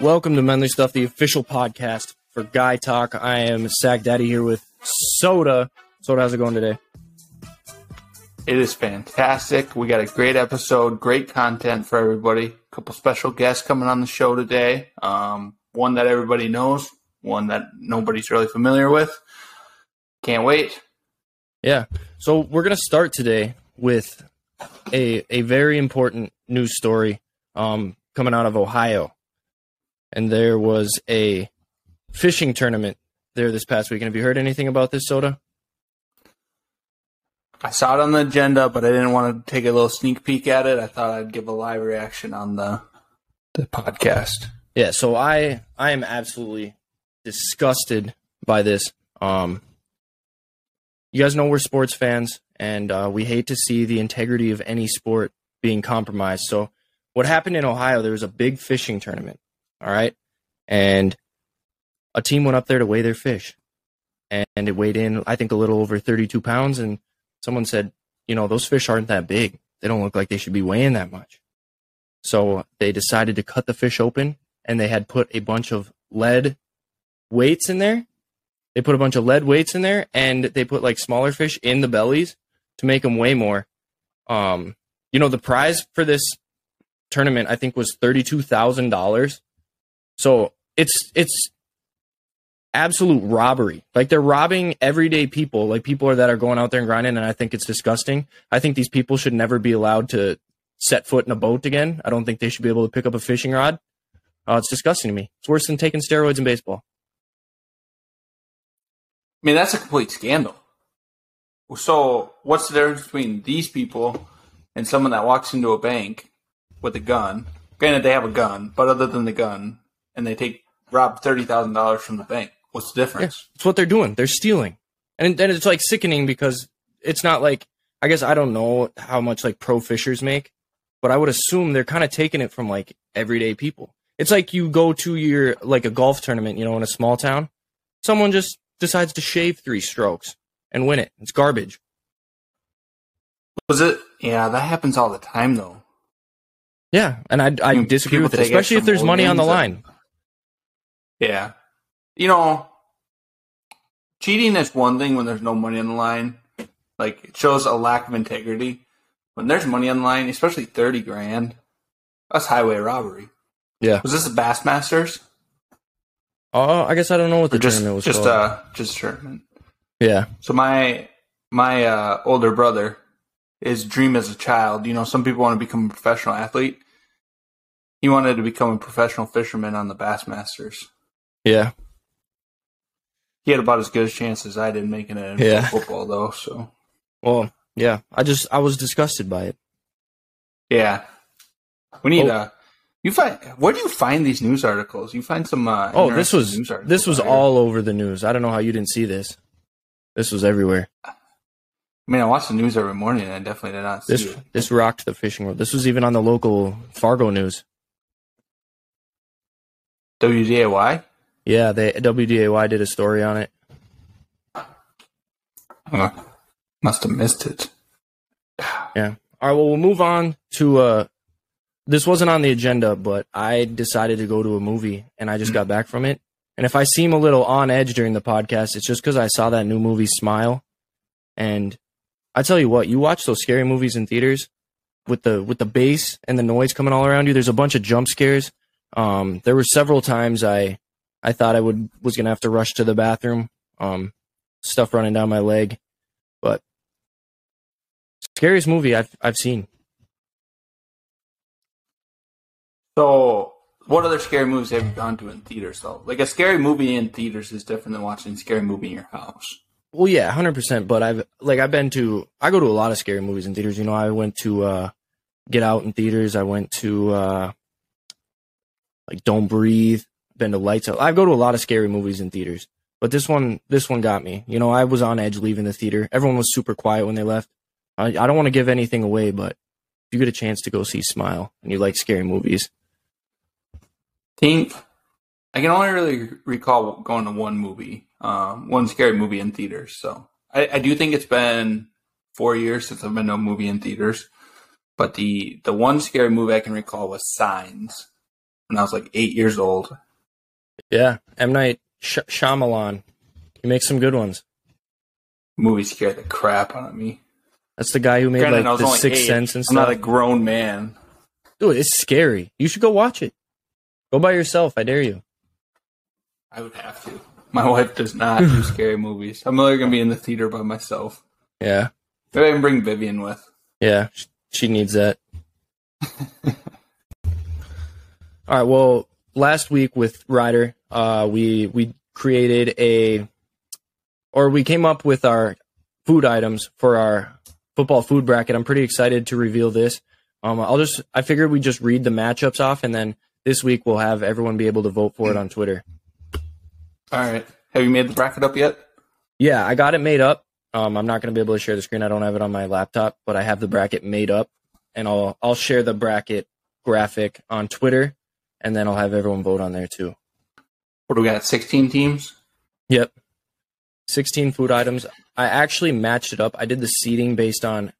Welcome to Manly Stuff, the official podcast for Guy Talk. I am Sack Daddy here with Soda. Soda, how's it going today? It is fantastic. We got a great episode, great content for everybody. A couple special guests coming on the show today. One that everybody knows, one that nobody's really familiar with. Can't wait. Yeah. So we're going to start today with a very important news story coming out of Ohio. And there was a fishing tournament there this past weekend. Have you heard anything about this, Soda? I saw it on the agenda, but I didn't want to take a little sneak peek at it. I thought I'd give a live reaction on the podcast. Yeah, so I am absolutely disgusted by this. You guys know we're sports fans, and we hate to see the integrity of any sport being compromised. So what happened in Ohio, there was a big fishing tournament, all right? And a team went up there to weigh their fish, and it weighed in, I think, a little over 32 pounds, and someone said, you know, those fish aren't that big. They don't look like they should be weighing that much. So they decided to cut the fish open, and they had put a bunch of lead weights in there. They put a bunch of lead weights in there, and they put, like, smaller fish in the bellies to make them weigh more. You know, the prize for this tournament, I think, was $32,000. So it's absolute robbery. Like, they're robbing everyday people, like people that are going out there and grinding, and I think it's disgusting. I think these people should never be allowed to set foot in a boat again. I don't think they should be able to pick up a fishing rod. It's disgusting to me. It's worse than taking steroids in baseball. I mean, that's a complete scandal. So what's the difference between these people and someone that walks into a bank with a gun? Granted, they have a gun, but other than the gun, and they rob $30,000 from the bank. What's the difference? Yeah, it's what they're doing. They're stealing. And then it's, like, sickening because it's not like, I guess I don't know how much, like, pro fishers make, but I would assume they're kind of taking it from, like, everyday people. It's like you go to your, like, a golf tournament, you know, in a small town. Someone just decides to shave three strokes and win it. It's garbage. Was it? Yeah, that happens all the time, though. Yeah, and I disagree with it, especially if there's money on the line. Yeah. You know, cheating is one thing when there's no money on the line. Like, it shows a lack of integrity. When there's money on the line, especially 30 grand, that's highway robbery. Yeah. Was this a Bassmasters? Oh, I guess I don't know what the tournament was called. Just a tournament. Yeah. So my older brother, his dream as a child, you know, some people want to become a professional athlete. He wanted to become a professional fisherman on the Bassmasters. Yeah. He had about as good a chance as I did making it in football, though. So. Well, yeah. I was disgusted by it. Yeah. We need where do you find these news articles? You find some this was all over the news. I don't know how you didn't see this. This was everywhere. I mean, I watch the news every morning, and I definitely did not see it. This rocked the fishing world. This was even on the local Fargo news. WDAY? Yeah, WDAY did a story on it. Must have missed it. Yeah. All right, well, we'll move on to this wasn't on the agenda, but I decided to go to a movie, and I just got back from it. And if I seem a little on edge during the podcast, it's just because I saw that new movie, Smile. And I tell you what, you watch those scary movies in theaters with the bass and the noise coming all around you. There's a bunch of jump scares. There were several times I thought I was going to have to rush to the bathroom. Stuff running down my leg. But scariest movie I've seen. So what other scary movies have you gone to in theaters, though? Like, a scary movie in theaters is different than watching a scary movie in your house. Well, yeah, 100%. But I go to a lot of scary movies in theaters. You know, I went to Get Out in theaters. I went to Don't Breathe. Been to Lights Out. I go to a lot of scary movies in theaters, but this one got me. You know, I was on edge leaving the theater. Everyone was super quiet when they left. I don't want to give anything away, but if you get a chance to go see Smile and you like scary movies, I can only really recall going to one movie, one scary movie in theaters. So I do think it's been 4 years since I've been to a movie in theaters, but the one scary movie I can recall was Signs. when I was like 8 years old. Yeah, M. Night Shyamalan. He makes some good ones. Movie scared the crap out of me. That's the guy who made like The Sixth Sense and stuff. I'm not a grown man. Dude, it's scary. You should go watch it. Go by yourself. I dare you. I would have to. My wife does not do scary movies. I'm only going to be in the theater by myself. Yeah. Maybe I can bring Vivian with. Yeah, she needs that. All right, well, last week with Ryder, we created we came up with our food items for our football food bracket. I'm pretty excited to reveal this. I figured we'd just read the matchups off, and then this week we'll have everyone be able to vote for it on Twitter. All right. Have you made the bracket up yet? Yeah, I got it made up. I'm not going to be able to share the screen. I don't have it on my laptop, but I have the bracket made up, and I'll share the bracket graphic on Twitter, and then I'll have everyone vote on there too. What do we got, 16 teams? Yep. 16 food items. I actually matched it up. I did the seating based on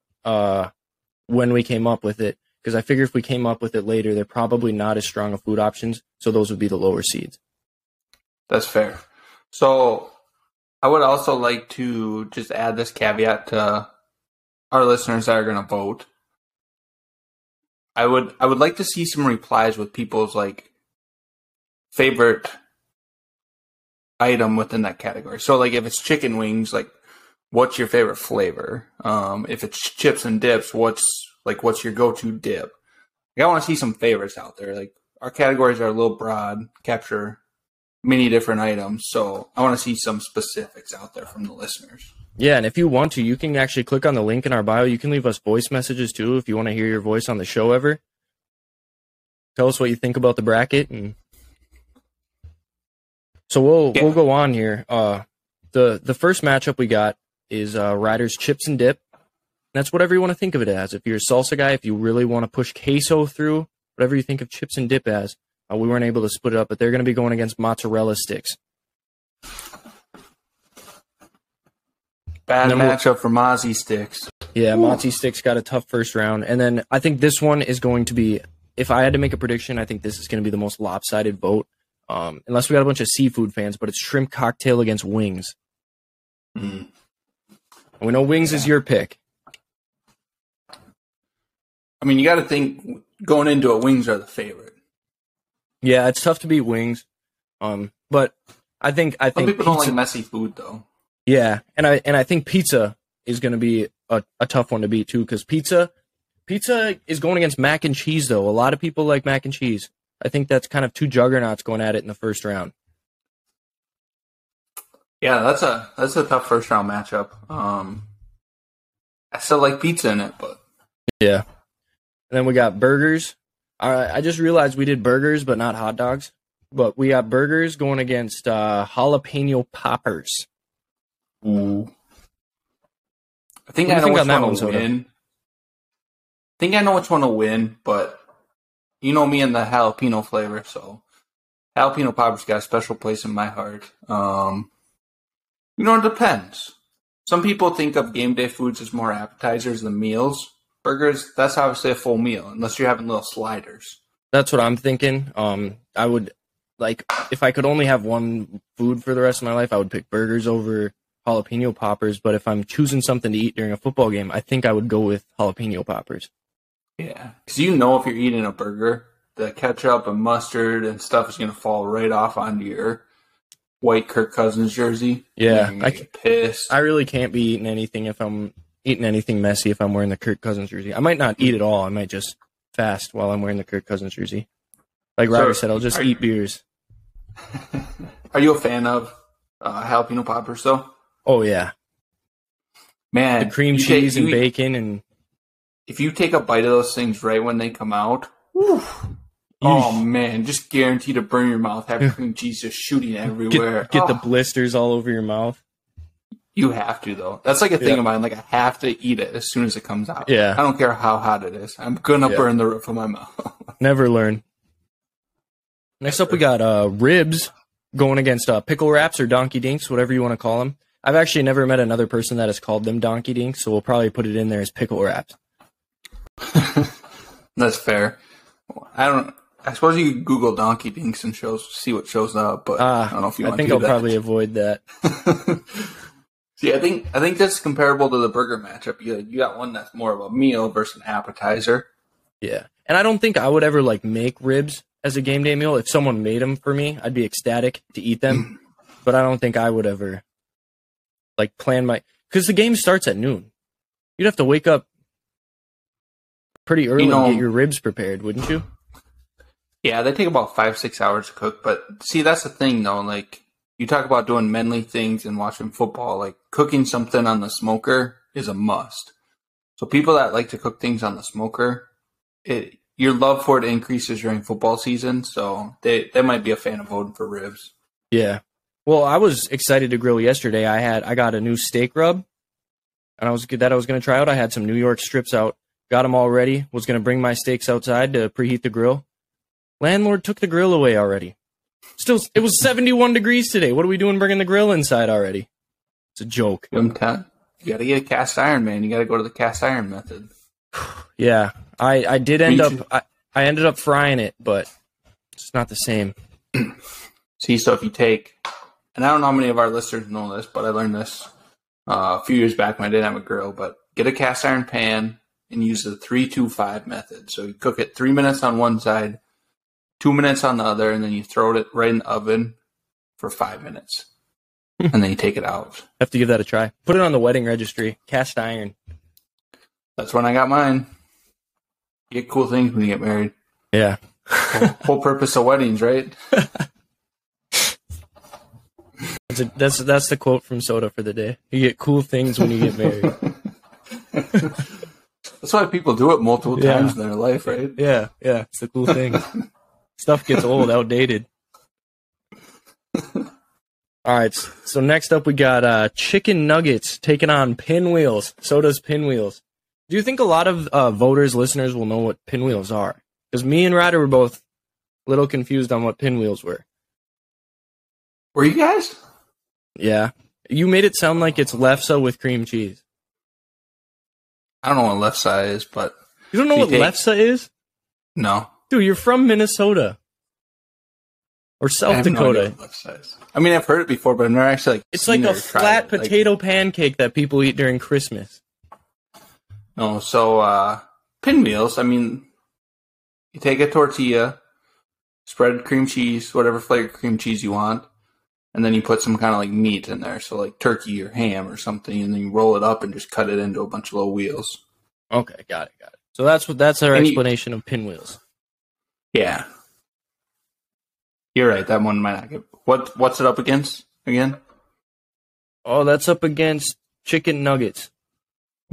when we came up with it, because I figure if we came up with it later, they're probably not as strong of food options, so those would be the lower seeds. That's fair. So I would also like to just add this caveat to our listeners that are going to vote. I would like to see some replies with people's like favorite item within that category. So like if it's chicken wings, like what's your favorite flavor? If it's chips and dips, what's your go-to dip? Like, I want to see some favorites out there. Like our categories are a little broad, capture many different items. So I want to see some specifics out there from the listeners. Yeah, and if you want to, you can actually click on the link in our bio. You can leave us voice messages too if you want to hear your voice on the show ever. Tell us what you think about the bracket. And so we'll go on here. The first matchup we got is Ryder's Chips and Dip. That's whatever you want to think of it as. If you're a salsa guy, if you really want to push queso through, whatever you think of Chips and Dip as. We weren't able to split it up, but they're going to be going against mozzarella sticks. Bad matchup for Mozzie Sticks. Yeah, Mozzie Sticks got a tough first round. And then I think this one is going to be, if I had to make a prediction, I think this is going to be the most lopsided vote. Unless we got a bunch of seafood fans, but it's shrimp cocktail against wings. Mm. And we know wings is your pick. I mean, you got to think going into it, wings are the favorite. Yeah, it's tough to beat wings. But I think some people don't like messy food though. Yeah, and I think pizza is going to be a tough one to beat too, because pizza is going against mac and cheese though. A lot of people like mac and cheese. I think that's kind of two juggernauts going at it in the first round. Yeah, that's a tough first round matchup. I still like pizza in it, but yeah. And then we got burgers. I just realized we did burgers, but not hot dogs. But we got burgers going against jalapeno poppers. Ooh. I think I know which one will win. I think I know which one will win, but you know me and the jalapeno flavor, so jalapeno poppers got a special place in my heart. It depends. Some people think of game day foods as more appetizers than meals. Burgers, that's obviously a full meal, unless you're having little sliders. That's what I'm thinking. I would, if I could only have one food for the rest of my life, I would pick burgers over jalapeno poppers. But if I'm choosing something to eat during a football game, I think I would go with jalapeno poppers. Yeah, because if you're eating a burger, the ketchup and mustard and stuff is going to fall right off onto your white Kirk Cousins jersey. Yeah, I get pissed. I really can't be eating anything if I'm eating anything messy if I'm wearing the Kirk Cousins jersey. I might not eat at all. I might just fast while I'm wearing the Kirk Cousins jersey. Like Ryder said, I'll just eat beers. Are you a fan of jalapeno poppers, though? Oh, yeah. Man. The cream cheese and bacon. And if you take a bite of those things right when they come out, oh, man, just guaranteed to burn your mouth, have cream cheese just shooting everywhere. Get the blisters all over your mouth. You have to, though. That's like a thing of mine. Like, I have to eat it as soon as it comes out. Yeah. I don't care how hot it is. I'm going to burn the roof of my mouth. Never learn. Next up, we got ribs going against pickle wraps or donkey dinks, whatever you want to call them. I've actually never met another person that has called them donkey dinks, so we'll probably put it in there as pickle wraps. That's fair. I don't. I suppose you could Google donkey dinks and shows, see what shows up, but I don't know if you want to do that. I think I'll probably avoid that. See, I think this is comparable to the burger matchup. You got one that's more of a meal versus an appetizer. Yeah, and I don't think I would ever like make ribs as a game day meal. If someone made them for me, I'd be ecstatic to eat them. But I don't think I would ever like plan my, because the game starts at noon. You'd have to wake up pretty early and get your ribs prepared, wouldn't you? Yeah, they take about 5-6 hours to cook. But see, that's the thing though. Like you talk about doing manly things and watching football, like cooking something on the smoker is a must. So people that like to cook things on the smoker, your love for it increases during football season, so they might be a fan of voting for ribs. Yeah. Well, I was excited to grill yesterday. I got a new steak rub, and I was going to try out. I had some New York strips out, got them all ready, was going to bring my steaks outside to preheat the grill. Landlord took the grill away already. Still, it was 71 degrees today. What are we doing bringing the grill inside already? It's a joke. You got to get a cast iron, man. You got to go to the cast iron method. Yeah, I did end up I ended up frying it, but it's not the same. See, so if you take, and I don't know how many of our listeners know this, but I learned this a few years back when I didn't have a grill, but get a cast iron pan and use the 3-2-5 method. So you cook it 3 minutes on one side, 2 minutes on the other, and then you throw it right in the oven for 5 minutes. And then you take it out. Have to give that a try. Put it on the wedding registry, cast iron. That's when I got mine. You get cool things when you get married. Yeah. Whole purpose of weddings, right? That's the quote from Soda for the day. You get cool things when you get married. That's why people do it multiple times in their life, right? Yeah, yeah. It's the cool thing. Stuff gets old, outdated. All right, so next up we got chicken nuggets taking on pinwheels. Soda's pinwheels. Do you think a lot of voters, listeners, will know what pinwheels are? Because me and Ryder were both a little confused on what pinwheels were. Were you guys? Yeah. You made it sound like it's lefse with cream cheese. I don't know what lefse is, but... You don't know what lefse is? No. Dude, you're from Minnesota. Or South Dakota. I have no idea what lefse is. I mean, I've heard it before, but I've never actually seen it. It's like a flat potato pancake that people eat during Christmas. No, so pinwheels, I mean, you take a tortilla, spread cream cheese, whatever flavored cream cheese you want, and then you put some kind of like meat in there, so like turkey or ham or something, and then you roll it up and just cut it into a bunch of little wheels. Okay, got it. So that's our explanation of pinwheels. Yeah. You're right, that one might not get... What's it up against again? Oh, that's up against chicken nuggets.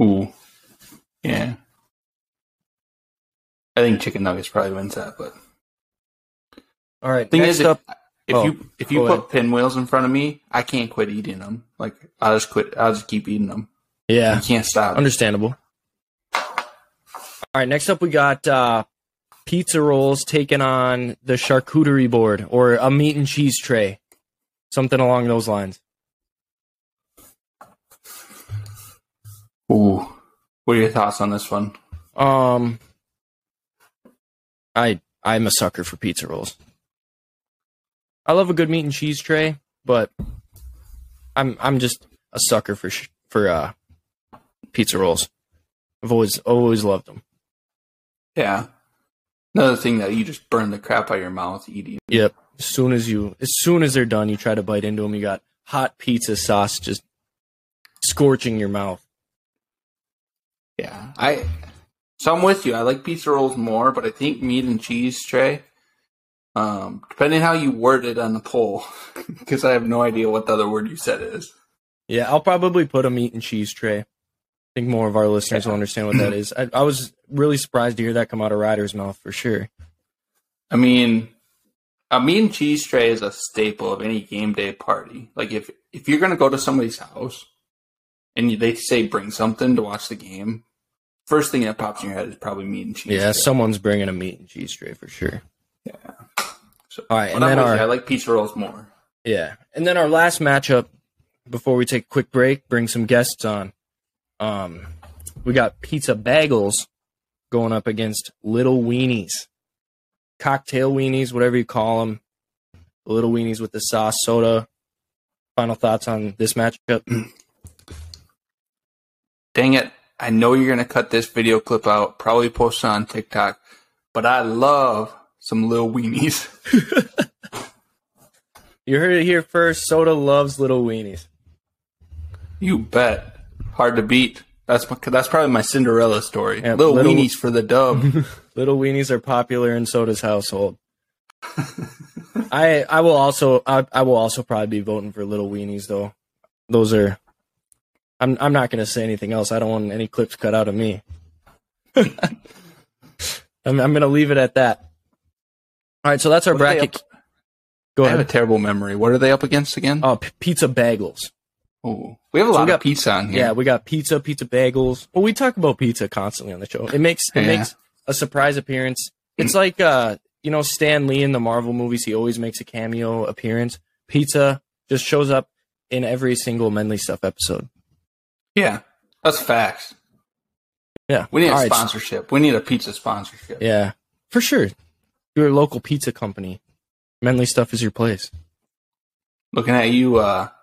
Ooh. Yeah. I think chicken nuggets probably wins that, but all right. Thing next is, up, if you put pinwheels in front of me, I can't quit eating them. Like I'll just keep eating them. Yeah. You can't stop. Understandable. All right, next up we got pizza rolls taking on the charcuterie board or a meat and cheese tray. Something along those lines. Ooh. What are your thoughts on this one? I'm a sucker for pizza rolls. I love a good meat and cheese tray, but I'm just a sucker for pizza rolls. I've always loved them. Yeah. Another thing that you just burn the crap out of your mouth eating. Yep. As soon as they're done, you try to bite into them. You got hot pizza sauce just scorching your mouth. Yeah, so I'm with you. I like pizza rolls more, but I think meat and cheese tray, depending how you word it on the poll, because I have no idea what the other word you said is. Yeah, I'll probably put a meat and cheese tray. I think more of our listeners will understand what that is. I was really surprised to hear that come out of Ryder's mouth for sure. I mean, a meat and cheese tray is a staple of any game day party. Like if you're going to go to somebody's house and they say bring something to watch the game, first thing that pops in your head is probably meat and cheese. Yeah, tray. Someone's bringing a meat and cheese tray for sure. Yeah. So, all right, and then I like pizza rolls more. Yeah, and then our last matchup before we take a quick break, bring some guests on. We got pizza bagels going up against little weenies. cocktail weenies, whatever you call them, the little weenies with the sauce, soda. Final thoughts on this matchup? Dang it. I know you're going to cut this video clip out, probably post it on TikTok, but I love some little weenies. You heard it here first. Soda loves little weenies. You bet. Hard to beat. That's probably my Cinderella story. Yeah, little weenies for the dub. Little weenies are popular in Soda's household. I will also probably be voting for little weenies though. Those are. I'm not going to say anything else. I don't want any clips cut out of me. I'm going to leave it at that. All right, so that's our bracket. Go ahead. I have a terrible memory. What are they up against again? Oh, pizza bagels. Oh, we have a lot of pizza on here. Yeah, we got pizza bagels. Well, we talk about pizza constantly on the show. It makes a surprise appearance. It's like Stan Lee in the Marvel movies. He always makes a cameo appearance. Pizza just shows up in every single Menly Stuff episode. Yeah, that's facts. Yeah, we need a sponsorship. We need a pizza sponsorship. Yeah, for sure. You're a local pizza company. Menly Stuff is your place. Looking at you,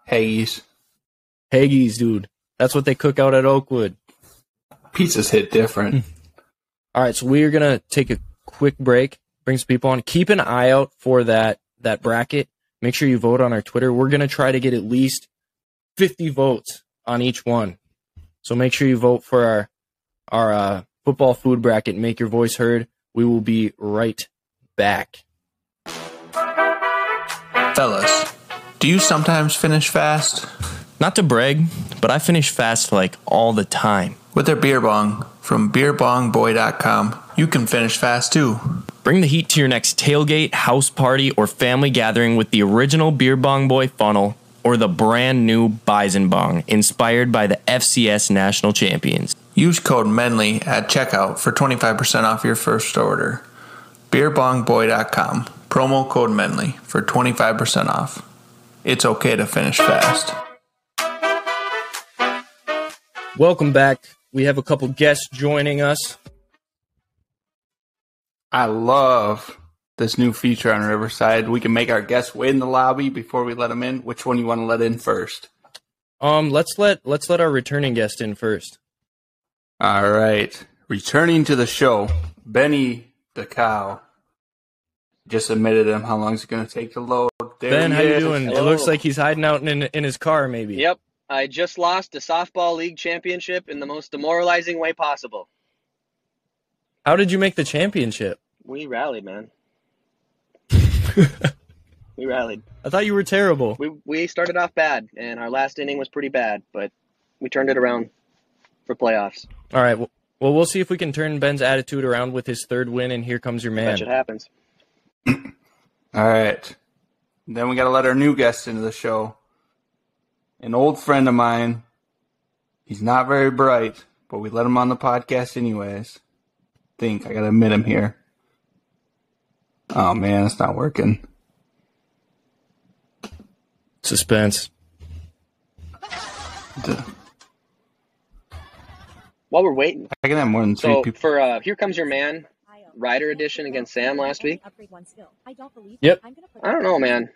Haggies. Haggies, dude. That's what they cook out at Oakwood. Pizzas hit different. All right, so we're going to take a quick break, bring some people on. Keep an eye out for that bracket. Make sure you vote on our Twitter. We're going to try to get at least 50 votes on each one. So make sure you vote for our football food bracket. Make your voice heard. We will be right back. Fellas, do you sometimes finish fast? Not to brag, but I finish fast like all the time. With their beer bong from beerbongboy.com, you can finish fast too. Bring the heat to your next tailgate, house party, or family gathering with the original Beer Bong Boy funnel or the brand new Bison Bong, inspired by the FCS National Champions. Use code MENLY at checkout for 25% off your first order. Beerbongboy.com, promo code MENLY for 25% off. It's okay to finish fast. Welcome back. We have a couple guests joining us. I love this new feature on Riverside. We can make our guests wait in the lobby before we let them in. Which one you want to let in first? Let's let our returning guest in first. All right. Returning to the show, Benny the Cow. Just admitted him how long it's going to take to load. Ben, how you doing? Hello. It looks like he's hiding out in his car, maybe. Yep. I just lost a softball league championship in the most demoralizing way possible. How did you make the championship? We rallied, man. We rallied. I thought you were terrible. We started off bad, and our last inning was pretty bad, but we turned it around for playoffs. All right. Well, we'll see if we can turn Ben's attitude around with his third win, and here comes your man. That shit happens. All right. Then we got to let our new guest into the show. An old friend of mine. He's not very bright, but we let him on the podcast anyways. I got to admit him here. Oh, man, it's not working. Suspense. Duh. While we're waiting. I can have more than three people. For Here Comes Your Man, Ryder edition against Sam last week. Yep. I don't know, man.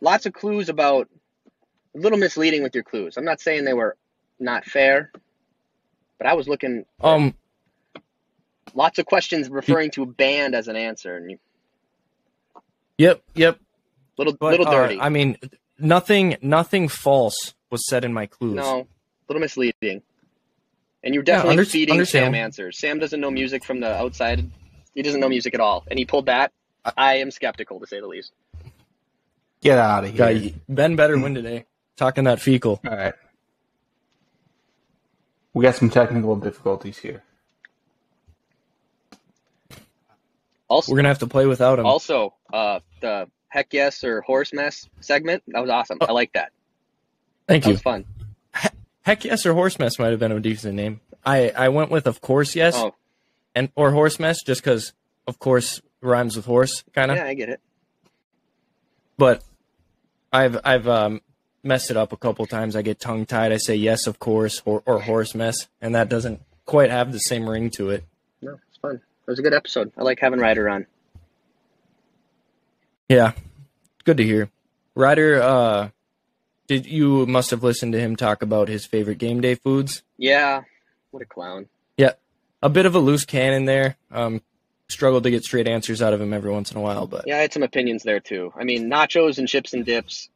Lots of clues about... A little misleading with your clues. I'm not saying they were not fair, but I was looking... Lots of questions referring to band as an answer. And Yep. Little dirty. I mean, nothing false was said in my clues. No, a little misleading. And you're definitely feeding Sam answers. Sam doesn't know music from the outside. He doesn't know music at all. And he pulled that. I am skeptical, to say the least. Get out of here. God, Ben better win today. Talking that fecal. All right. We got some technical difficulties here. Also, we're going to have to play without him. Also, the Heck Yes or Horse Mess segment, that was awesome. Oh. I like that. Thank you. That was fun. Heck Yes or Horse Mess might have been a decent name. I went with Of Course Yes or Horse Mess just because, of course, rhymes with horse, kind of. Yeah, I get it. But I've messed it up a couple times. I get tongue-tied. I say yes, of course, or horse mess, and that doesn't quite have the same ring to it. No, it's fun. It was a good episode. I like having Ryder on. Yeah, good to hear. Ryder, you must have listened to him talk about his favorite game day foods. Yeah, what a clown. Yeah, a bit of a loose cannon there. Struggled to get straight answers out of him every once in a while, but yeah, I had some opinions there too. I mean, nachos and chips and dips.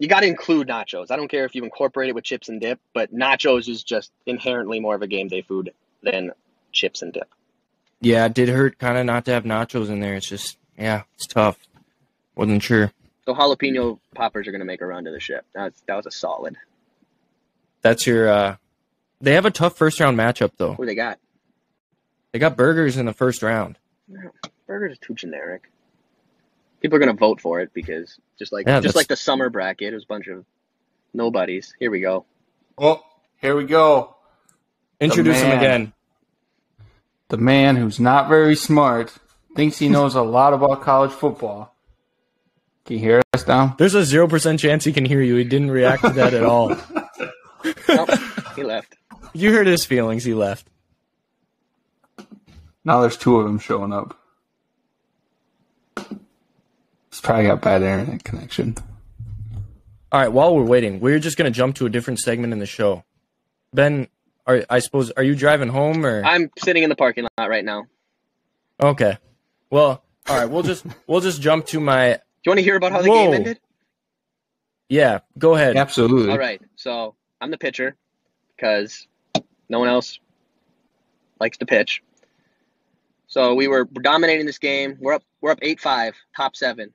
You got to include nachos. I don't care if you incorporate it with chips and dip, but nachos is just inherently more of a game day food than chips and dip. Yeah, it did hurt kind of not to have nachos in there. It's just, yeah, it's tough. Wasn't sure. So jalapeno poppers are going to make a run to the ship. That was a solid. That's your they have a tough first-round matchup, though. Who they got? They got burgers in the first round. No, burgers are too generic. People are going to vote for it because just like the summer bracket, it was a bunch of nobodies. Here we go. Oh, here we go. Introduce him again. The man who's not very smart, thinks he knows a lot about college football. Can you hear us now? There's a 0% chance he can hear you. He didn't react to that at all. Nope, he left. You heard his feelings. He left. Now there's two of them showing up. It's probably got bad internet connection. All right, while we're waiting, we're just going to jump to a different segment in the show. Ben, are you driving home? Or I'm sitting in the parking lot right now. Okay. Well, all right, we'll just jump to my... Do you want to hear about how the game ended? Yeah, go ahead. Absolutely. All right, so I'm the pitcher because no one else likes to pitch. So we're dominating this game. We're up 8-5, top seven.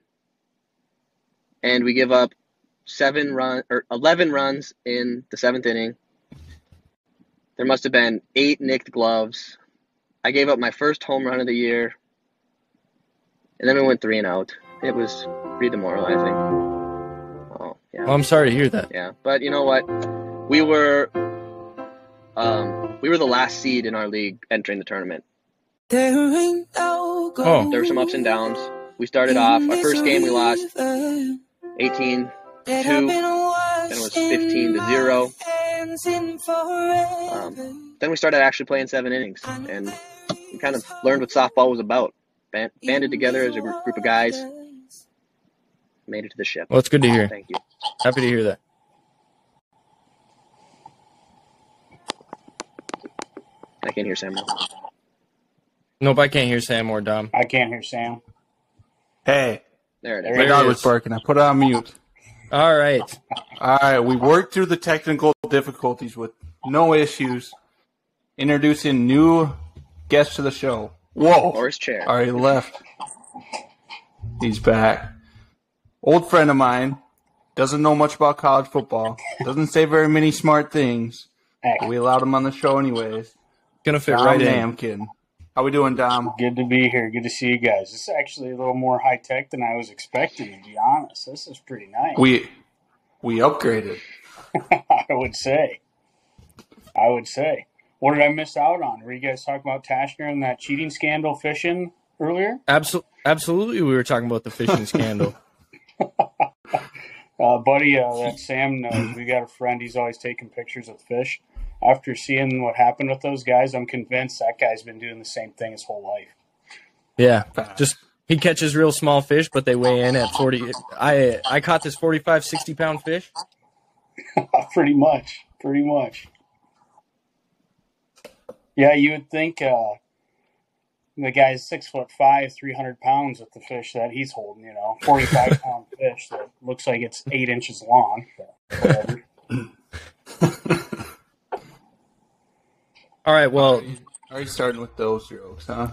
And we give up 11 runs in the seventh inning. There must have been 8 nicked gloves. I gave up my first home run of the year. And then we went 3-and-out. It was pretty demoralizing. Oh, yeah. Well, I'm sorry to hear that. Yeah, but you know what? We were the last seed in our league entering the tournament. There were some ups and downs. We started off. Our first game we lost 18-2. Then it was 15-0. Then we started actually playing 7 innings. And we kind of learned what softball was about. Banded together as a group of guys. Made it to the ship. Well, it's good to hear. Thank you. Happy to hear that. I can't hear Samuel. Nope, I can't hear Sam or Dom. I can't hear Sam. Hey. There it is. My dog was barking. I put it on mute. All right. All right. We worked through the technical difficulties with no issues. Introducing new guests to the show. Whoa. Or his chair. All right, he left. He's back. Old friend of mine. Doesn't know much about college football. Doesn't say very many smart things. But we allowed him on the show anyways. Gonna fit Dom right in. Namkin. How we doing, Dom? Good to be here. Good to see you guys. This is actually a little more high-tech than I was expecting, to be honest. This is pretty nice. We upgraded. I would say. What did I miss out on? Were you guys talking about Tashner and that cheating scandal fishing earlier? Absolutely, we were talking about the fishing scandal. Buddy, that Sam knows. We got a friend. He's always taking pictures of fish. After seeing what happened with those guys, I'm convinced that guy's been doing the same thing his whole life. Yeah, just he catches real small fish, but they weigh in at 40. I caught this 45, 60-pound fish. Pretty much. Yeah, you would think the guy's 6'5", 300 pounds with the fish that he's holding, 45-pound fish that looks like it's 8 inches long. But all right, well... Are you starting with those jokes, huh?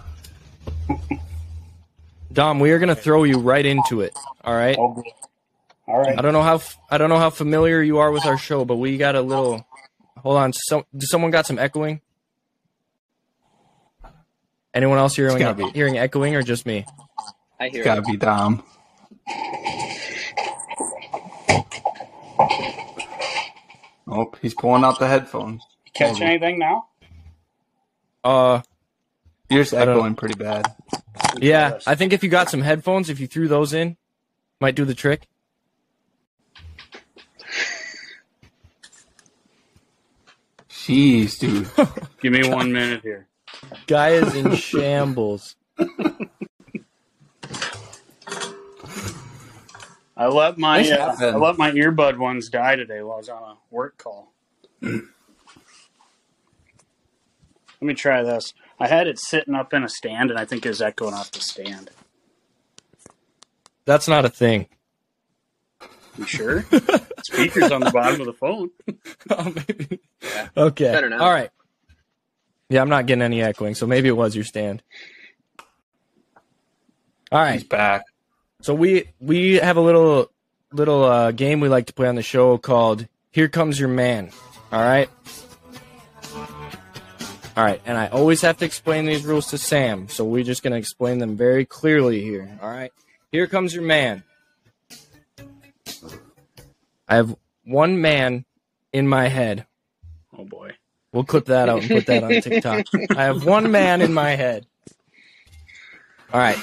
Dom, we are going to throw you right into it, all right? Okay. All right. I don't know how familiar you are with our show, but we got a little... Hold on. Someone got some echoing? Anyone else hearing echoing or just me? I hear it. It's got to be Dom. Oh, he's pulling out the headphones. You catch anything now? Yours echoing pretty bad. Yeah, I think if you got some headphones, if you threw those in, might do the trick. Jeez, dude. Give me 1 minute here. Guy is in shambles. I let my earbud ones die today while I was on a work call. Let me try this. I had it sitting up in a stand, and I think it's echoing off the stand. That's not a thing. You sure? Speaker's on the bottom of the phone. Oh, maybe. Yeah. Okay. Better now. All right. Yeah, I'm not getting any echoing, so maybe it was your stand. All right. He's back. So we have a little game we like to play on the show called Here Comes Your Man. All right? All right, and I always have to explain these rules to Sam, so we're just going to explain them very clearly here. All right? Here comes your man. I have one man in my head. Oh, boy. We'll clip that out and put that on TikTok. I have one man in my head. All right.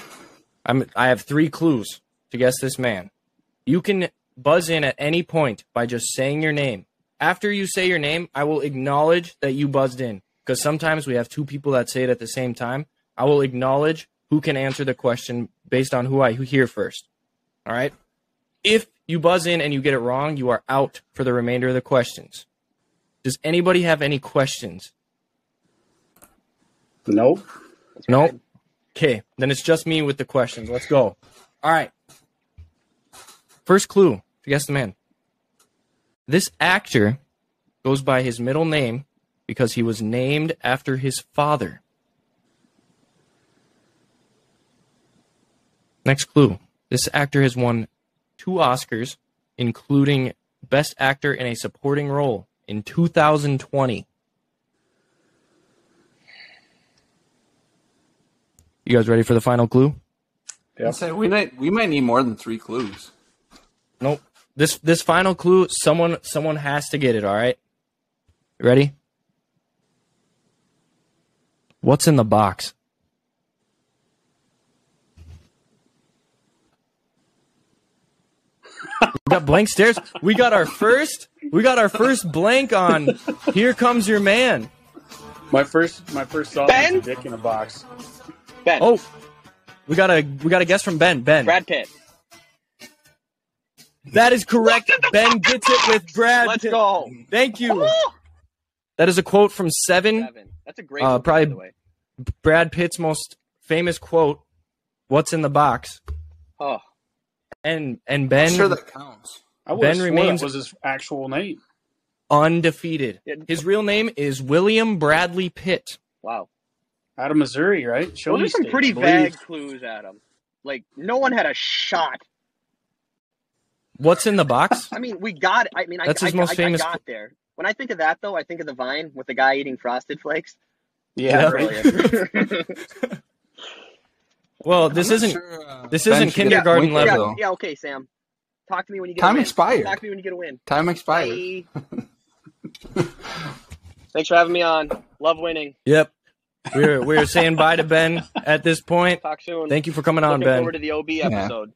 I have three clues to guess this man. You can buzz in at any point by just saying your name. After you say your name, I will acknowledge that you buzzed in, because sometimes we have two people that say it at the same time. I will acknowledge who can answer the question based on who I hear first. All right? If you buzz in and you get it wrong, you are out for the remainder of the questions. Does anybody have any questions? Nope. Nope. Okay, then it's just me with the questions. Let's go. All right. First clue to guess the man. This actor goes by his middle name because he was named after his father. Next clue. This actor has won 2 Oscars, including Best Actor in a Supporting Role in 2020. You guys ready for the final clue? Yeah. So we might need more than 3 clues. Nope. This final clue, someone has to get it, all right? You ready? What's in the box? We got blank stares. We got our first blank on Here Comes Your Man. My first thought was a dick in a box. Ben. Oh, we got a guess from Ben. Ben. Brad Pitt. That is correct. Ben gets it with Brad. Let's Pitt. Go. Thank you. Oh. That is a quote from Seven. That's a great one, probably by the way. Brad Pitt's most famous quote. What's in the box? Oh. And Ben. I'm sure that counts. Ben remains was his actual name. Undefeated. His real name is William Bradley Pitt. Wow. Out of Missouri, right? Show those are some pretty vague clues, Adam. Like, no one had a shot. What's in the box? I mean, we got it. I mean, that's his most famous. I got there. When I think of that, though, I think of the Vine with the guy eating Frosted Flakes. Yeah. Well, this isn't kindergarten level. Yeah, okay, Sam. Talk to me when you get a win. Talk to me when you get a win. Time expired. Thanks for having me on. Love winning. Yep. We're saying bye to Ben at this point. Talk soon. Thank you for coming on, Ben. Looking forward to the OB episode. Yeah.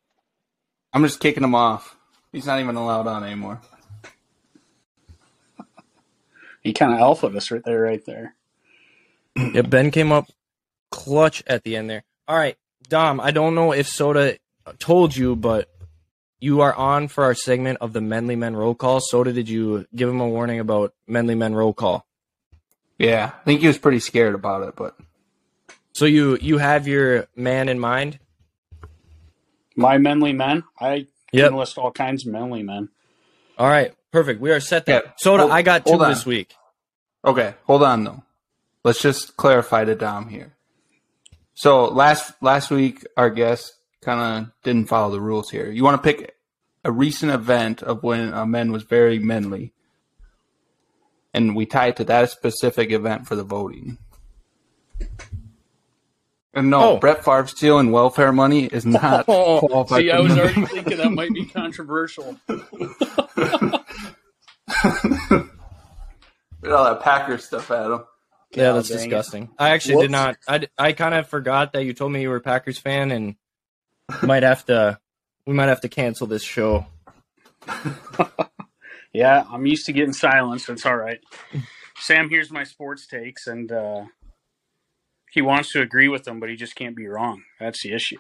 I'm just kicking him off. He's not even allowed on anymore. He kind of alpha'd us right there. Yeah, Ben came up clutch at the end there. All right, Dom, I don't know if Soda told you, but you are on for our segment of the Menly Men Roll Call. Soda, did you give him a warning about Menly Men Roll Call? Yeah, I think he was pretty scared about it, but so you have your man in mind? My Menly Men? I can list all kinds of Menly Men. All right, perfect. We are set there. Yeah. Soda, I got 2 this week. Okay, hold on though. Let's just clarify to Dom here. So last week, our guest kind of didn't follow the rules here. You want to pick a recent event of when a man was very manly, and we tie it to that specific event for the voting. And no, Brett Favre stealing welfare money is not qualified. See, I was already thinking that might be controversial. Look at all that Packers stuff, Adam. Yeah, that's disgusting. It. I actually did not. I kind of forgot that you told me you were a Packers fan, and we might have to cancel this show. Yeah, I'm used to getting silenced. That's all right. Sam hears my sports takes, and he wants to agree with them, but he just can't be wrong. That's the issue.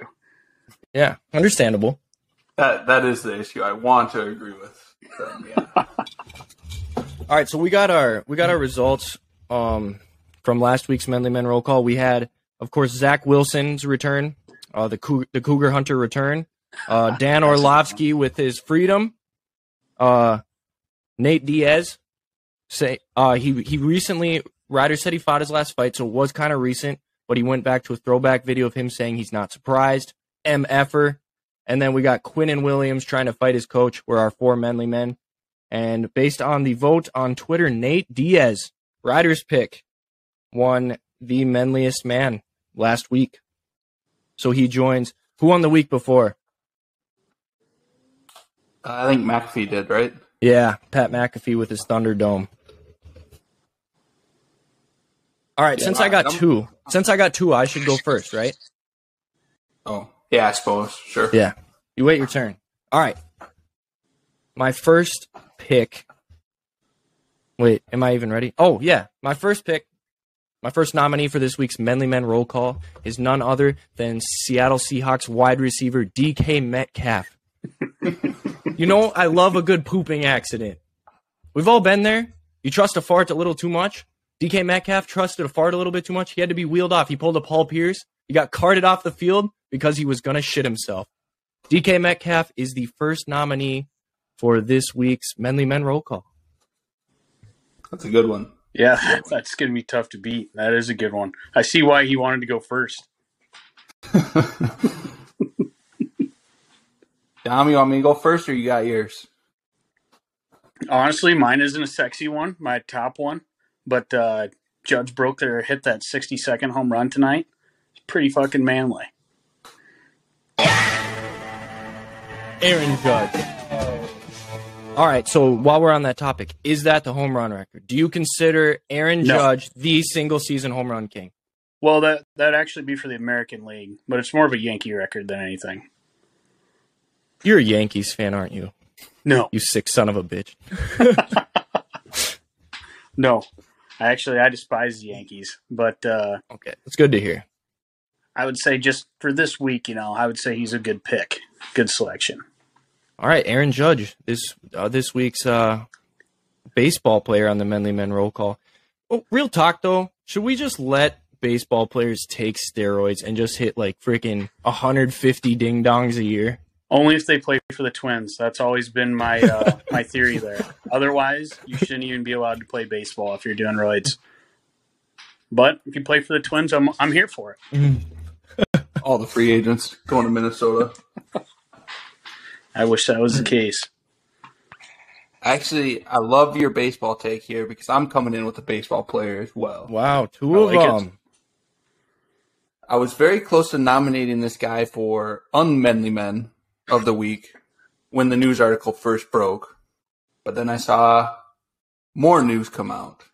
Yeah, understandable. That is the issue I want to agree with. So, yeah. All right, so we got our results from last week's Menly Men roll call. We had, of course, Zach Wilson's return, the Cougar Hunter return, Dan Orlovsky with his freedom, Nate Diaz. He recently, Ryder said he fought his last fight, so it was kind of recent, but he went back to a throwback video of him saying he's not surprised. MFer. And then we got Quinnen Williams trying to fight his coach. We're our four Menly Men. And based on the vote on Twitter, Nate Diaz, Ryder's pick, won the Menliest Man last week. So he joins. Who won the week before? I think McAfee did, right? Yeah, Pat McAfee with his Thunderdome. All right, yeah, since I got two, I should go first, right? Oh, yeah, I suppose, sure. Yeah, you wait your turn. All right, my first pick. Wait, am I even ready? Oh, yeah, my first pick, my first nominee for this week's Menly Men roll call is none other than Seattle Seahawks wide receiver D.K. Metcalf. You know, I love a good pooping accident. We've all been there. You trust a fart a little too much. DK Metcalf trusted a fart a little bit too much. He had to be wheeled off. He pulled a Paul Pierce. He got carted off the field because he was going to shit himself. DK Metcalf is the first nominee for this week's Menly Men roll call. That's a good one. Yeah, that's going to be tough to beat. That is a good one. I see why he wanted to go first. Dom, you want me to go first or you got yours? Honestly, mine isn't a sexy one, my top one. But Judge broke their hit that 60-second home run tonight. It's pretty fucking manly. Aaron Judge. All right, so while we're on that topic, is that the home run record? Do you consider Aaron Judge the single-season home run king? Well, that'd actually be for the American League, but it's more of a Yankee record than anything. You're a Yankees fan, aren't you? No. You sick son of a bitch. No. I despise the Yankees, but okay, that's good to hear. I would say just for this week, I would say he's a good pick, good selection. All right, Aaron Judge, this week's baseball player on the Menly Men roll call. Oh, real talk though, should we just let baseball players take steroids and just hit like freaking 150 ding dongs a year? Only if they play for the Twins. That's always been my my theory there. Otherwise, you shouldn't even be allowed to play baseball if you're doing roids. But if you play for the Twins, I'm here for it. All the free agents going to Minnesota. I wish that was the case. Actually, I love your baseball take here because I'm coming in with a baseball player as well. Wow, two of them. I was very close to nominating this guy for Unmenly Men of the week when the news article first broke, but then I saw more news come out,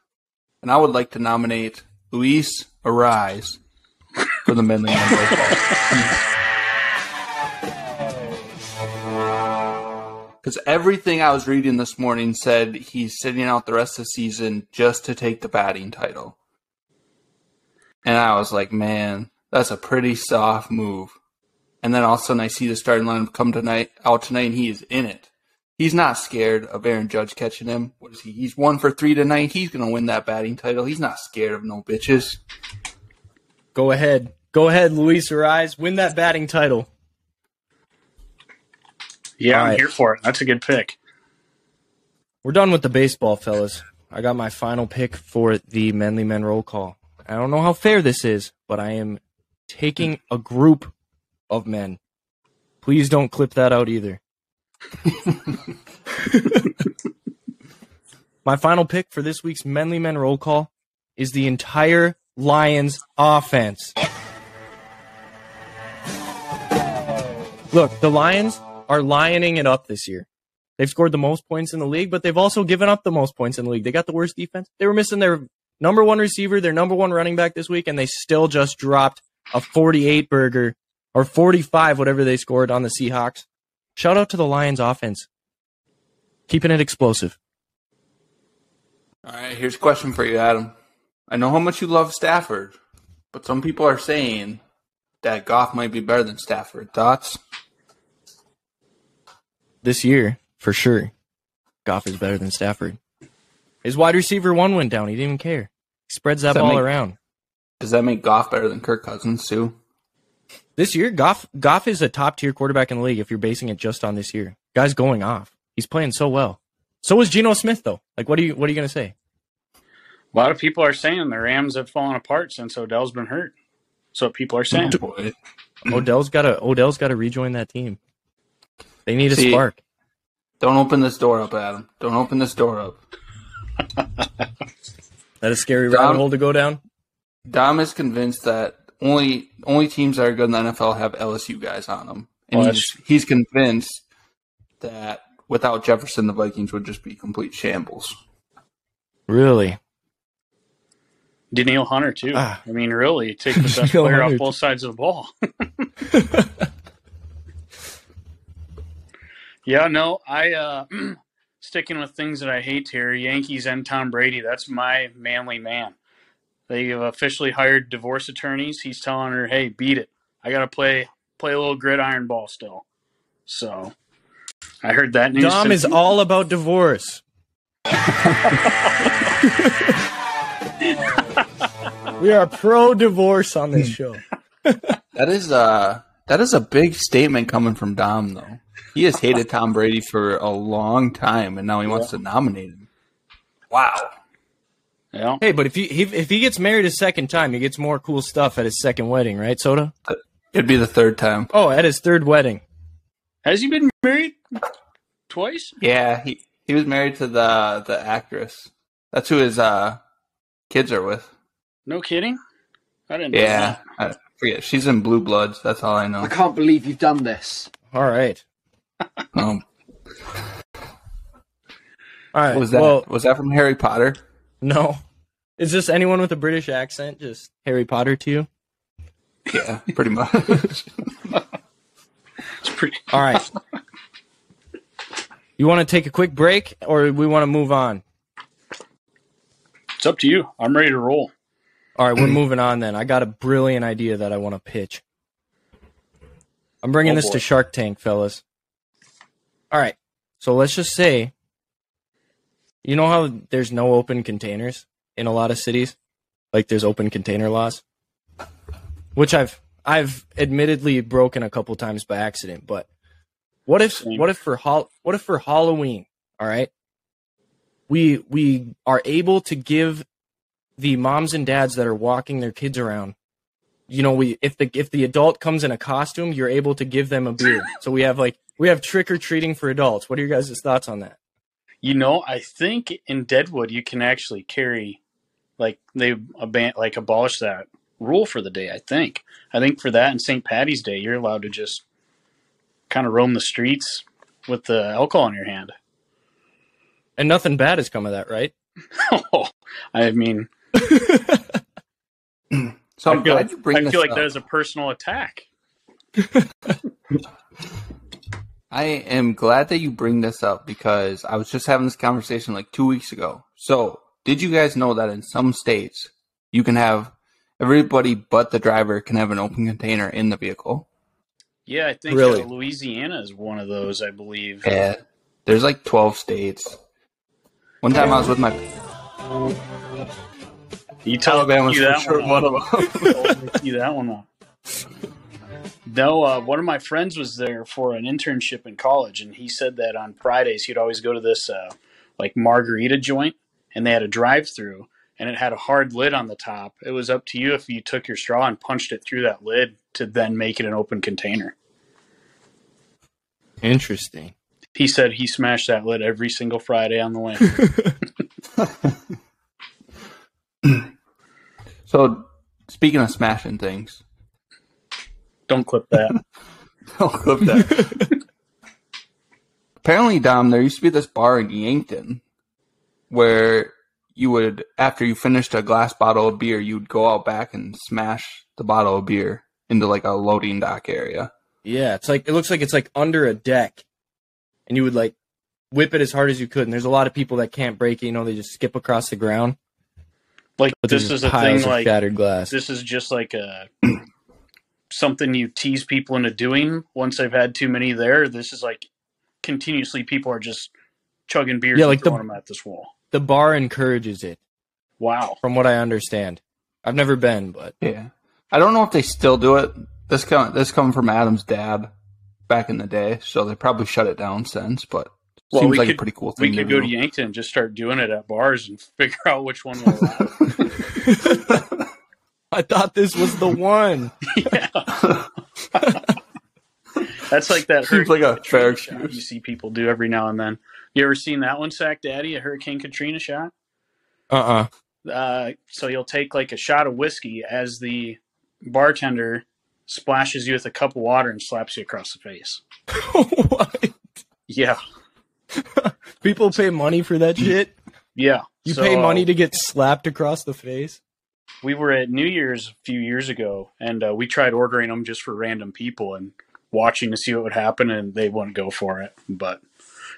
and I would like to nominate Luis Arraez for the Menly Men roll call. Because everything I was reading this morning said he's sitting out the rest of the season just to take the batting title, and I was like, man, that's a pretty soft move. And then all of a sudden I see the starting lineup come out tonight, and he is in it. He's not scared of Aaron Judge catching him. What is he? He's 1-for-3 tonight. He's going to win that batting title. He's not scared of no bitches. Go ahead, Luis Arraez. Win that batting title. Yeah, all right. I'm here for it. That's a good pick. We're done with the baseball, fellas. I got my final pick for the Menly Men roll call. I don't know how fair this is, but I am taking a group of men. Please don't clip that out either. My final pick for this week's Menly Men roll call is the entire Lions offense. Look, the Lions are lioning it up this year. They've scored the most points in the league, but they've also given up the most points in the league. They got the worst defense. They were missing their number one receiver, their number one running back this week, and they still just dropped a 48-burger. Or 45, whatever they scored on the Seahawks. Shout out to the Lions offense. Keeping it explosive. All right, here's a question for you, Adam. I know how much you love Stafford, but some people are saying that Goff might be better than Stafford. Thoughts? this year, for sure, Goff is better than Stafford. His wide receiver one went down. He didn't even care. He spreads that ball around. Does that make Goff better than Kirk Cousins, too? This year, Goff is a top-tier quarterback in the league if you're basing it just on this year. Guy's going off. He's playing so well. So is Geno Smith, though. Like, what are you going to say? A lot of people are saying the Rams have fallen apart since Odell's been hurt. So people are saying. Odell's got to rejoin that team. They need a spark. Don't open this door up, Adam. Don't open this door up. That a scary rabbit hole to go down? Dom is convinced that only teams that are good in the NFL have LSU guys on them. And he's convinced that without Jefferson, the Vikings would just be complete shambles. Really? Danielle Hunter, too. I mean, really, take the best player off both sides of the ball. Yeah, no, I sticking with things that I hate here, Yankees and Tom Brady, that's my manly man. They have officially hired divorce attorneys. He's telling her, hey, beat it. I got to play a little gridiron ball still. So I heard that news. Dom is all about divorce. We are pro-divorce on this show. That is a big statement coming from Dom, though. He has hated Tom Brady for a long time, and now he wants to nominate him. Wow. Yeah. Hey, but if he gets married a second time, he gets more cool stuff at his second wedding, right, Soda? It'd be the third time. Oh, at his third wedding. Has he been married twice? Yeah, he was married to the actress. That's who his kids are with. No kidding? I didn't know that. I forget. She's in Blue Bloods. That's all I know. I can't believe you've done this. All right. All right. Was that from Harry Potter? No. Is this anyone with a British accent just Harry Potter to you? Yeah, pretty much. It's pretty. All right. You want to take a quick break, or we want to move on? It's up to you. I'm ready to roll. All right, we're moving on then. I got a brilliant idea that I want to pitch. I'm bringing this to Shark Tank, fellas. All right, so let's just say, you know how there's no open containers in a lot of cities? Like there's open container laws, which I've admittedly broken a couple times by accident. But what if for Halloween, all right, we are able to give the moms and dads that are walking their kids around, you know, if the adult comes in a costume, you're able to give them a beer. So we have trick or treating for adults. What are your guys' thoughts on that? You know, I think in Deadwood you can actually carry, like they abolish that rule for the day. I think for that and St. Patty's Day, you're allowed to just kind of roam the streets with the alcohol in your hand. And nothing bad has come of that, right? Oh, I mean. So I'm glad you bring this up. I feel like that is a personal attack. I am glad that you bring this up because I was just having this conversation like 2 weeks ago. So did you guys know that in some states you can have everybody but the driver can have an open container in the vehicle? Yeah, I think Louisiana is one of those, I believe. Yeah, there's like 12 states. One time I was with my... You Taliban was for sure one of them. You that one up. No, one of my friends was there for an internship in college, and he said that on Fridays he'd always go to this like margarita joint, and they had a drive-through, and it had a hard lid on the top. It was up to you if you took your straw and punched it through that lid to then make it an open container. Interesting. He said he smashed that lid every single Friday on the way. So, speaking of smashing things. Don't clip that. Don't clip that. Apparently, Dom, there used to be this bar in Yankton where you would, after you finished a glass bottle of beer, you'd go out back and smash the bottle of beer into like a loading dock area. Yeah, it's like it looks like it's like under a deck, and you would like whip it as hard as you could. And there's a lot of people that can't break it. You know, they just skip across the ground. Like this is a thing like shattered glass. This is just like a. Something you tease people into doing once they've had too many there. This is like continuously people are just chugging beers and throwing them at this wall. The bar encourages it. Wow. From what I understand. I've never been, but... Yeah. I don't know if they still do it. This come from Adam's dad back in the day, so they probably shut it down since, but seems like a pretty cool thing to do. We could go to Yankton and just start doing it at bars and figure out which one we'll allow. I thought this was the one. Yeah. That's like that seems like a fair excuse you see people do every now and then. You ever seen that one, Sack Daddy, a Hurricane Katrina shot? So you'll take like a shot of whiskey as the bartender splashes you with a cup of water and slaps you across the face. What? Yeah. People pay money for that shit? Yeah. You pay money to get slapped across the face? We were at New Year's a few years ago, and we tried ordering them just for random people and watching to see what would happen, and they wouldn't go for it. But,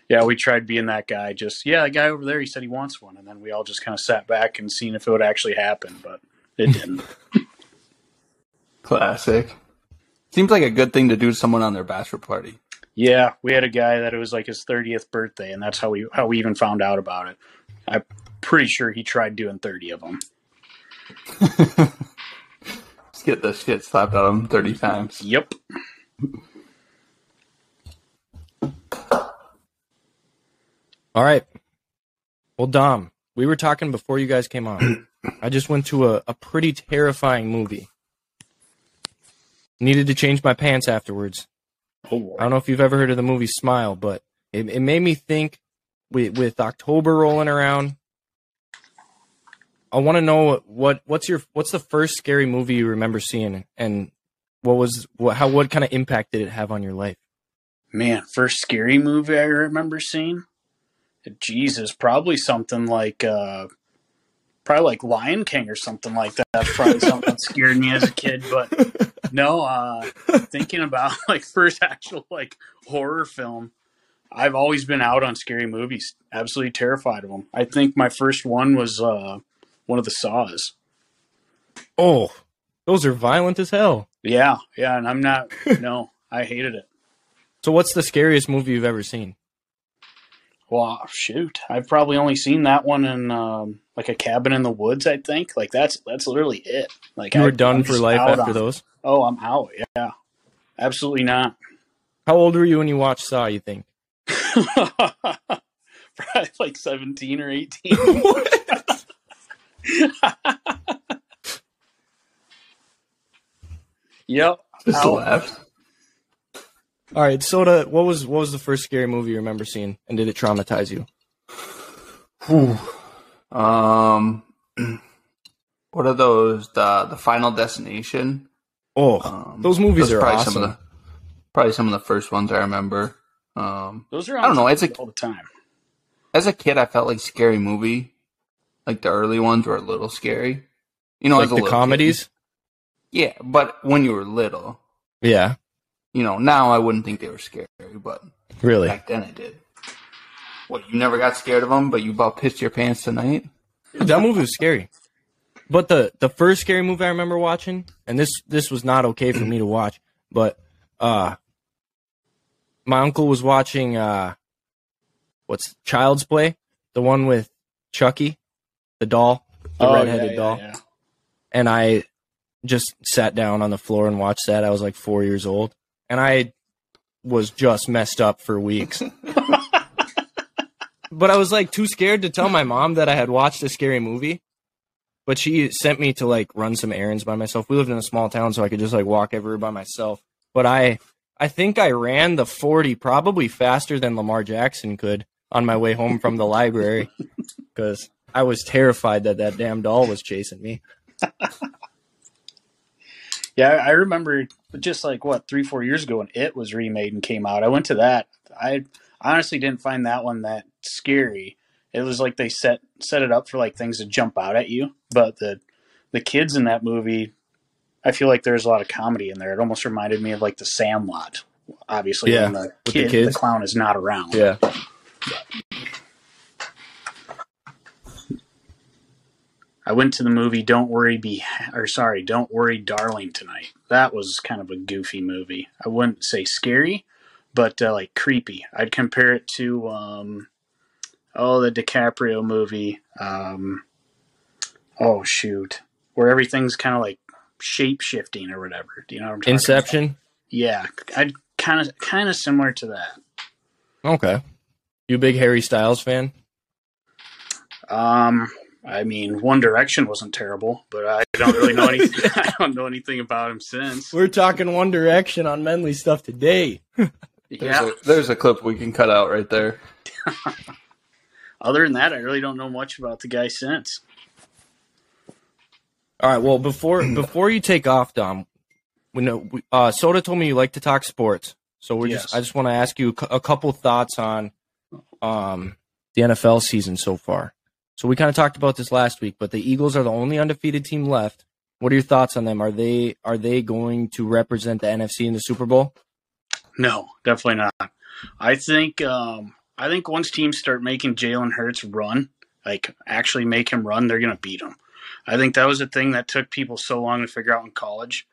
yeah, we tried being that guy. Just, yeah, the guy over there, he said he wants one. And then we all just kind of sat back and seen if it would actually happen, but it didn't. Classic. Seems like a good thing to do to someone on their bachelor party. Yeah, we had a guy that it was like his 30th birthday, and that's how we even found out about it. I'm pretty sure he tried doing 30 of them. Just get the shit slapped out of him 30 times. Yep. All right. Well, Dom, we were talking before you guys came on. I just went to a pretty terrifying movie. Needed to change my pants afterwards. Oh, I don't know if you've ever heard of the movie Smile, but it made me think with October rolling around. I want to know what's the first scary movie you remember seeing, and what kind of impact did it have on your life? Man, first scary movie I remember seeing? Jesus, probably something like Lion King or something like that. That's probably something that scared me as a kid. But no, thinking about first actual horror film, I've always been out on scary movies. Absolutely terrified of them. I think my first one was one of the Saws. Oh, those are violent as hell. Yeah, and I'm not. No, I hated it. So, what's the scariest movie you've ever seen? Well, shoot, I've probably only seen that one in a cabin in the woods. I think that's literally it. You were done for life after those. Oh, I'm out. Yeah, absolutely not. How old were you when you watched Saw? You think? Probably 17 or 18. What? Yep. Just laughed. All right, Soda, what was the first scary movie you remember seeing, and did it traumatize you? What are those? The Final Destination. Oh, those movies are awesome. Probably some of the first ones I remember. Those are. I don't know. All the time. As a kid, I felt like scary movie, the early ones were a little scary. You know, the comedies. Kid. Yeah, but when you were little. Yeah. You know, now I wouldn't think they were scary, but really? Back then I did. What, you never got scared of them, but you about pissed your pants tonight? That movie was scary. But the first scary movie I remember watching, and this was not okay for me to watch, but my uncle was watching Child's Play, the one with Chucky, the doll, the redheaded doll. Yeah. And I just sat down on the floor and watched that. I was 4 years old. And I was just messed up for weeks. But I was too scared to tell my mom that I had watched a scary movie. But she sent me to run some errands by myself. We lived in a small town, so I could just walk everywhere by myself. But I think I ran the 40 probably faster than Lamar Jackson could on my way home from the library. Because I was terrified that damn doll was chasing me. Yeah, I remember just 3-4 years ago when It was remade and came out. I went to that. I honestly didn't find that one that scary. It was they set it up for things to jump out at you. But the kids in that movie, I feel there's a lot of comedy in there. It almost reminded me of The Sandlot. Obviously, yeah, when the clown is not around. Yeah. I went to the movie Don't Worry, Darling tonight. That was kind of a goofy movie. I wouldn't say scary, but like creepy. I'd compare it to the DiCaprio movie. Where everything's kind of like shape-shifting or whatever. Do you know what I'm talking Inception? About? Yeah, I'd kind of similar to that. Okay. You a big Harry Styles fan? I mean, One Direction wasn't terrible, but I don't really know anything. I don't know anything about him since. We're talking One Direction on Menly Stuff today. Yeah. There's a clip we can cut out right there. Other than that, I really don't know much about the guy since. All right. Well, before you take off, Dom, we know Soda told me you like to talk sports, so I just want to ask you a couple thoughts on the NFL season so far. So we kind of talked about this last week, but the Eagles are the only undefeated team left. What are your thoughts on them? Are they going to represent the NFC in the Super Bowl? No, definitely not. I think once teams start making Jalen Hurts run, like actually make him run, they're going to beat him. I think that was the thing that took people so long to figure out in college.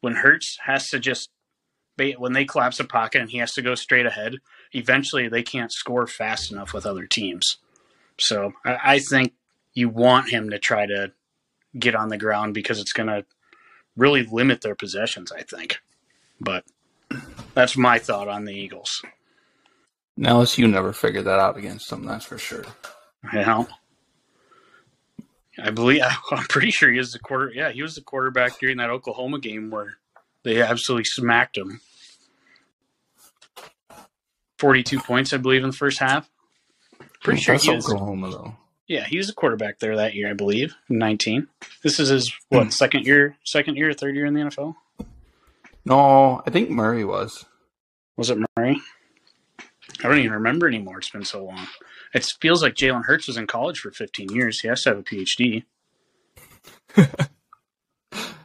When Hurts has to when they collapse a pocket and he has to go straight ahead, eventually they can't score fast enough with other teams. So I think you want him to try to get on the ground because it's going to really limit their possessions, I think. But that's my thought on the Eagles. Now, you never figured that out against them, that's for sure. Yeah. I'm pretty sure he is the quarterback. Yeah, he was the quarterback during that Oklahoma game where they absolutely smacked him. 42 points, I believe, in the first half. Pretty sure he was Oklahoma, though. Yeah, he was the quarterback there that year, I believe, 19. This is his second year, third year in the NFL. No, I think Murray was. Was it Murray? I don't even remember anymore. It's been so long. It feels like Jalen Hurts was in college for 15 years. He has to have a PhD.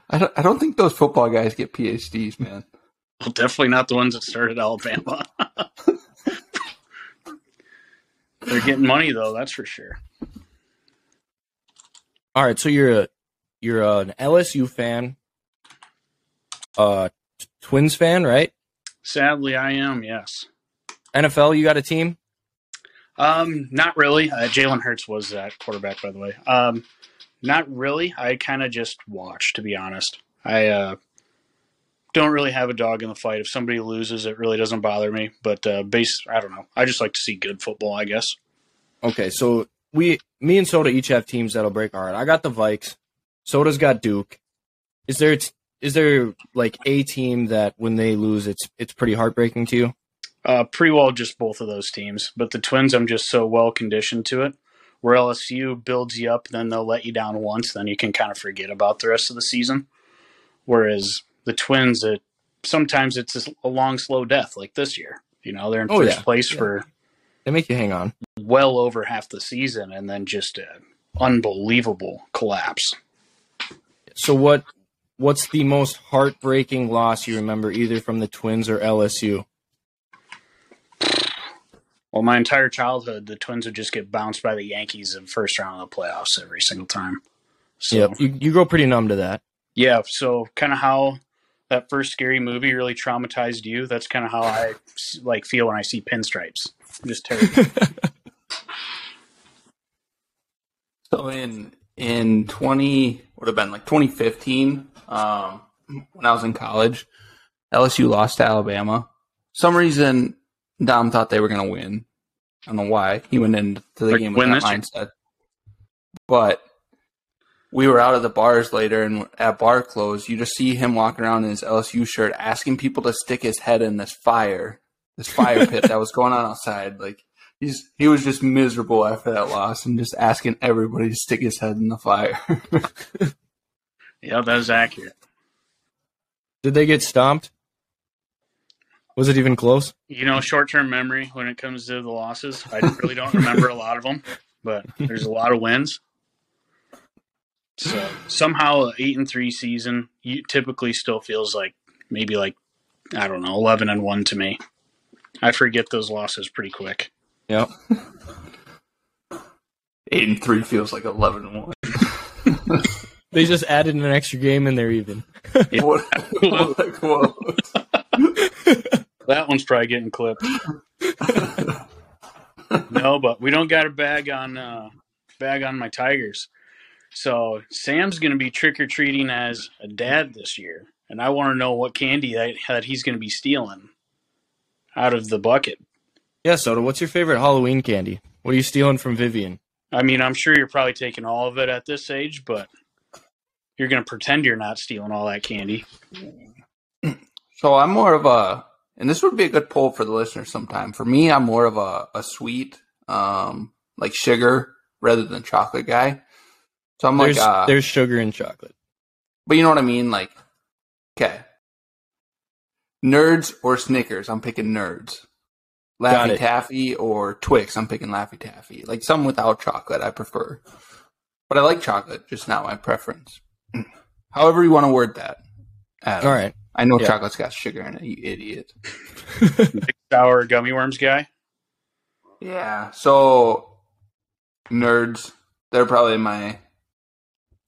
I don't think those football guys get PhDs, man. Well, definitely not the ones that started Alabama. They're getting money, though. That's for sure. All right, so you're an LSU fan, Twins fan, right? Sadly, I am. Yes. NFL, you got a team? Not really. Jalen Hurts was that quarterback, by the way. Not really. I kind of just watch, to be honest. I don't really have a dog in the fight. If somebody loses, it really doesn't bother me. But I don't know. I just like to see good football, I guess. Okay, so me and Soda each have teams that'll break our heart. I got the Vikes. Soda's got Duke. Is there like a team that when they lose, it's pretty heartbreaking to you? Pretty well just both of those teams. But the Twins, I'm just so well conditioned to it. Where LSU builds you up, then they'll let you down once, then you can kind of forget about the rest of the season. Whereas the Twins, sometimes it's a long, slow death like this year. You know, they're in first place for – they make you hang on. Well over half the season and then just an unbelievable collapse. So what's the most heartbreaking loss you remember either from the Twins or LSU? Well, my entire childhood, the Twins would just get bounced by the Yankees in the first round of the playoffs every single time. So, yeah, you grow pretty numb to that. Yeah, so kind of how that first scary movie really traumatized you, that's kind of how I like feel when I see pinstripes. I'm just terrible. So in 2015, when I was in college, LSU lost to Alabama. For some reason, Dom thought they were going to win. I don't know why. He went into the game with that mindset. But we were out of the bars later, and at bar close, you just see him walking around in his LSU shirt asking people to stick his head in this fire pit that was going on outside. Like he was just miserable after that loss and just asking everybody to stick his head in the fire. Yeah, that was accurate. Did they get stomped? Was it even close? You know, short-term memory when it comes to the losses. I really don't remember a lot of them, but there's a lot of wins. So somehow an 8-3 season typically still feels like maybe like, I don't know, 11-1 to me. I forget those losses pretty quick. Yep. 8-3 feels like 11-1. They just added an extra game and they're even. Yeah. What? That one's probably getting clipped. No, but we don't got a bag on my Tigers. So Sam's going to be trick-or-treating as a dad this year, and I want to know what candy that he's going to be stealing out of the bucket. Yeah, Soda, what's your favorite Halloween candy? What are you stealing from Vivian? I mean, I'm sure you're probably taking all of it at this age, but you're going to pretend you're not stealing all that candy. So I'm more of a, and this would be a good poll for the listeners sometime. For me, I'm more of a sweet, like sugar rather than chocolate guy. So I'm there's, like, there's sugar in chocolate, but you know what I mean? Like, okay. Nerds or Snickers? I'm picking Nerds. Laffy Taffy or Twix? I'm picking Laffy Taffy. Like some without chocolate, I prefer. But I like chocolate, just not my preference. However you want to word that. Adam. All right. I know chocolate's got sugar in it, you idiot. Big sour gummy worms guy? Yeah. So Nerds, they're probably my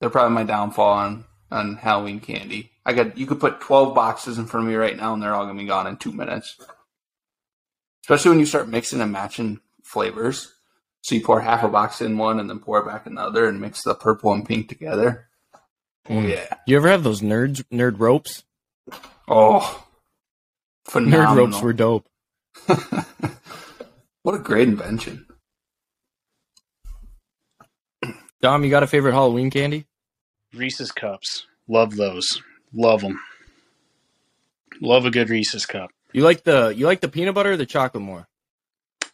downfall on Halloween candy. You could put 12 boxes in front of me right now, and they're all going to be gone in 2 minutes. Especially when you start mixing and matching flavors. So you pour half a box in one, and then pour it back in the other, and mix the purple and pink together. Mm. Yeah. You ever have those nerd ropes? Oh, phenomenal. Nerd ropes were dope. What a great invention. Dom, you got a favorite Halloween candy? Reese's cups. Love those. Love them. Love a good Reese's cup. You like the peanut butter or the chocolate more?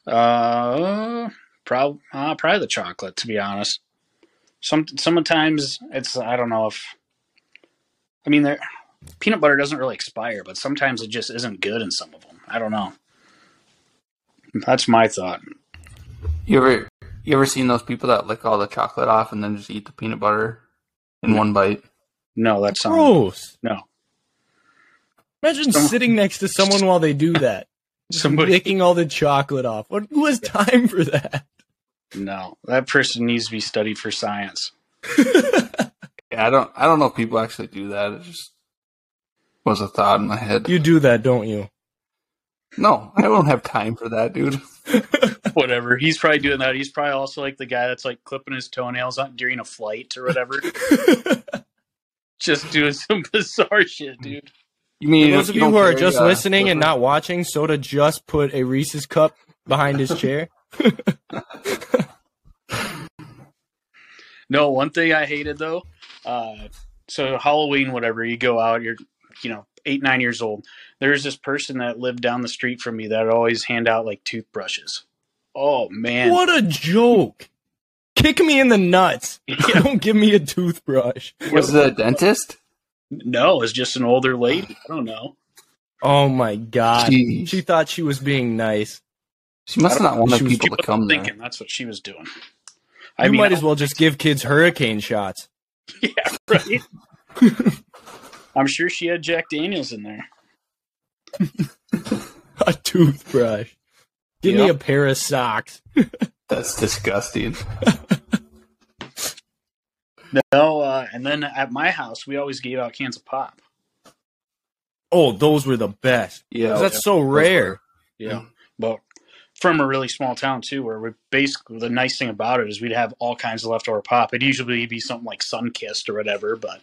Probably the chocolate, to be honest. Sometimes it's, I don't know if, I mean, peanut butter doesn't really expire, but sometimes it just isn't good in some of them. I don't know. That's my thought. You ever seen those people that lick all the chocolate off and then just eat the peanut butter in one bite? No, that's gross. No. Imagine sitting next to someone while they do that. Somebody licking all the chocolate off. Who has time for that? No, that person needs to be studied for science. I don't know if people actually do that. It just was a thought in my head. You do that, don't you? No, I don't have time for that, dude. Whatever. He's probably doing that. He's probably also like the guy that's like clipping his toenails during a flight or whatever. Just doing some bizarre shit, dude. You mean for those of you who are just listening and not watching, Soda just put a Reese's cup behind his chair. No, one thing I hated though. So Halloween, whatever, you go out, you're 8-9 years old. There's this person that lived down the street from me that would always hand out like toothbrushes. Oh man, what a joke! Kick me in the nuts! Yeah. Don't give me a toothbrush. Was it a dentist? No, it's just an older lady. I don't know. Oh my god, jeez. She thought she was being nice. She must not want people to come there. That's what she was doing. I mean, might as well just give kids hurricane shots. Yeah, right. I'm sure she had Jack Daniels in there. A toothbrush. Give me a pair of socks. That's disgusting. No, and then at my house, we always gave out cans of pop. Oh, those were the best. Yeah, that's so rare. Yeah, but from a really small town too, where we basically the nice thing about it is we'd have all kinds of leftover pop. It'd usually be something like Sunkist or whatever, but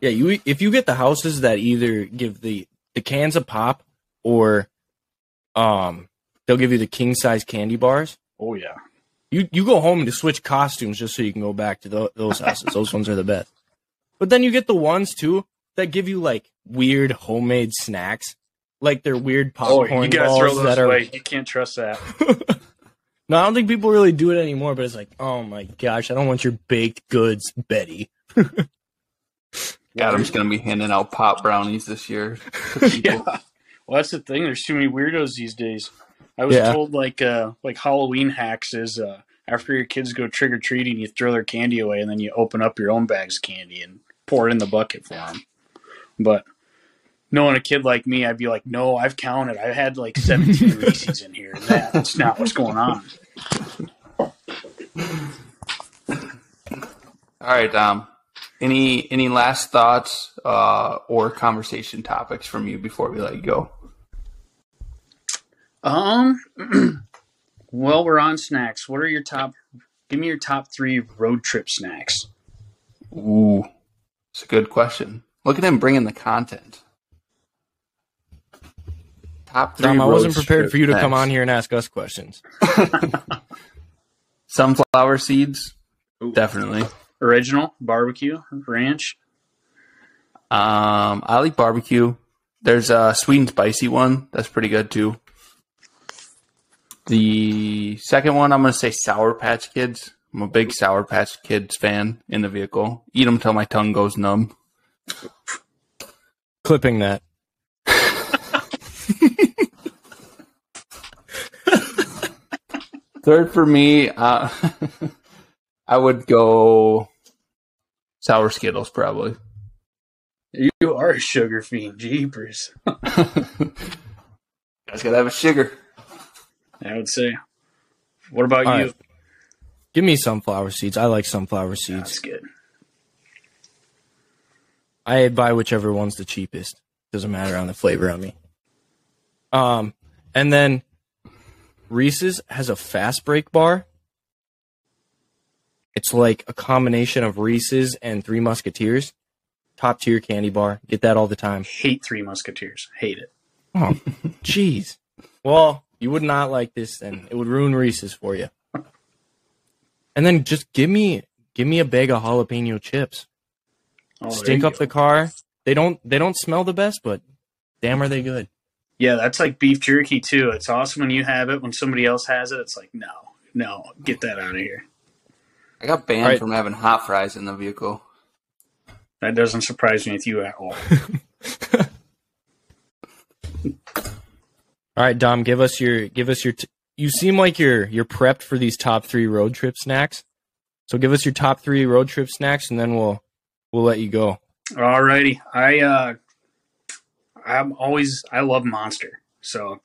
yeah, if you get the houses that either give the cans of pop or they'll give you the king size candy bars. Oh yeah. You go home to switch costumes just so you can go back to those houses. Those ones are the best. But then you get the ones, too, that give you, like, weird homemade snacks. Like they're weird popcorn balls. You gotta throw those away. You can't trust that. No, I don't think people really do it anymore, but it's like, oh, my gosh, I don't want your baked goods, Betty. Adam's going to be handing out pop brownies this year. Yeah. Well, that's the thing. There's too many weirdos these days. I was told like Halloween hacks is after your kids go trick or treating, you throw their candy away, and then you open up your own bags of candy and pour it in the bucket for them. But knowing a kid like me, I'd be like, no, I've counted. I had like 17 Reese's in here, and that's not what's going on. All right, Dom. Any last thoughts or conversation topics from you before we let you go? Well, we're on snacks. What are your top? Give me your top three road trip snacks. Ooh, it's a good question. Look at him bringing the content. Top three. Tom, I wasn't prepared for you to come on here and ask us questions. Sunflower seeds, ooh, definitely. Original barbecue ranch. I like barbecue. There's a sweet and spicy one that's pretty good too. The second one, I'm going to say Sour Patch Kids. I'm a big Sour Patch Kids fan in the vehicle. Eat them till my tongue goes numb. Clipping that. Third for me, I would go Sour Skittles probably. You are a sugar fiend, jeepers. Guys got to have a sugar. I would say. What about all you? Right. Give me sunflower seeds. I like sunflower seeds. That's good. I'd buy whichever one's the cheapest. Doesn't matter on the flavor on me. And then Reese's has a fast break bar. It's like a combination of Reese's and Three Musketeers. Top tier candy bar. Get that all the time. Hate Three Musketeers. Hate it. Oh, jeez. Well, you would not like this, and it would ruin Reese's for you. And then just give me a bag of jalapeno chips. Oh, stink up the car. They don't smell the best, but damn, are they good? Yeah, that's like beef jerky too. It's awesome when you have it. When somebody else has it, it's like no, get that out of here. I got banned from having hot fries in the vehicle. That doesn't surprise me with you at all. All right, Dom, give us your. You seem like you're prepped for these top three road trip snacks. So give us your top three road trip snacks, and then we'll let you go. All righty, I love Monster, so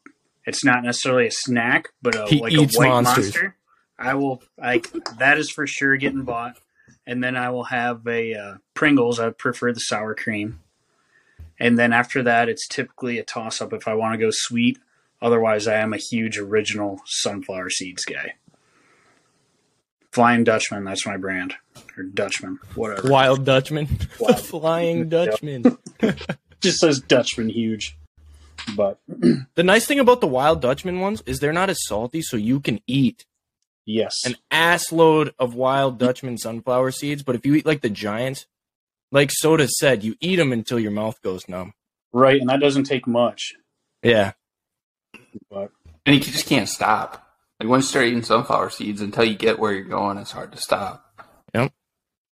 it's not necessarily a snack, but like a white Monster. I will like that is for sure getting bought, and then I will have a Pringles. I prefer the sour cream, and then after that, it's typically a toss up if I want to go sweet. Otherwise, I am a huge original sunflower seeds guy. Flying Dutchman, that's my brand. Or Dutchman, whatever. Wild Dutchman. Wild. Flying Dutchman. Just says Dutchman huge. But the nice thing about the Wild Dutchman ones is they're not as salty, so you can eat an ass load of Wild Dutchman sunflower seeds. But if you eat like the giants, like Soda said, you eat them until your mouth goes numb. Right, and that doesn't take much. Yeah. But. And you just can't stop. Like once you start eating sunflower seeds, until you get where you're going, it's hard to stop. Yep.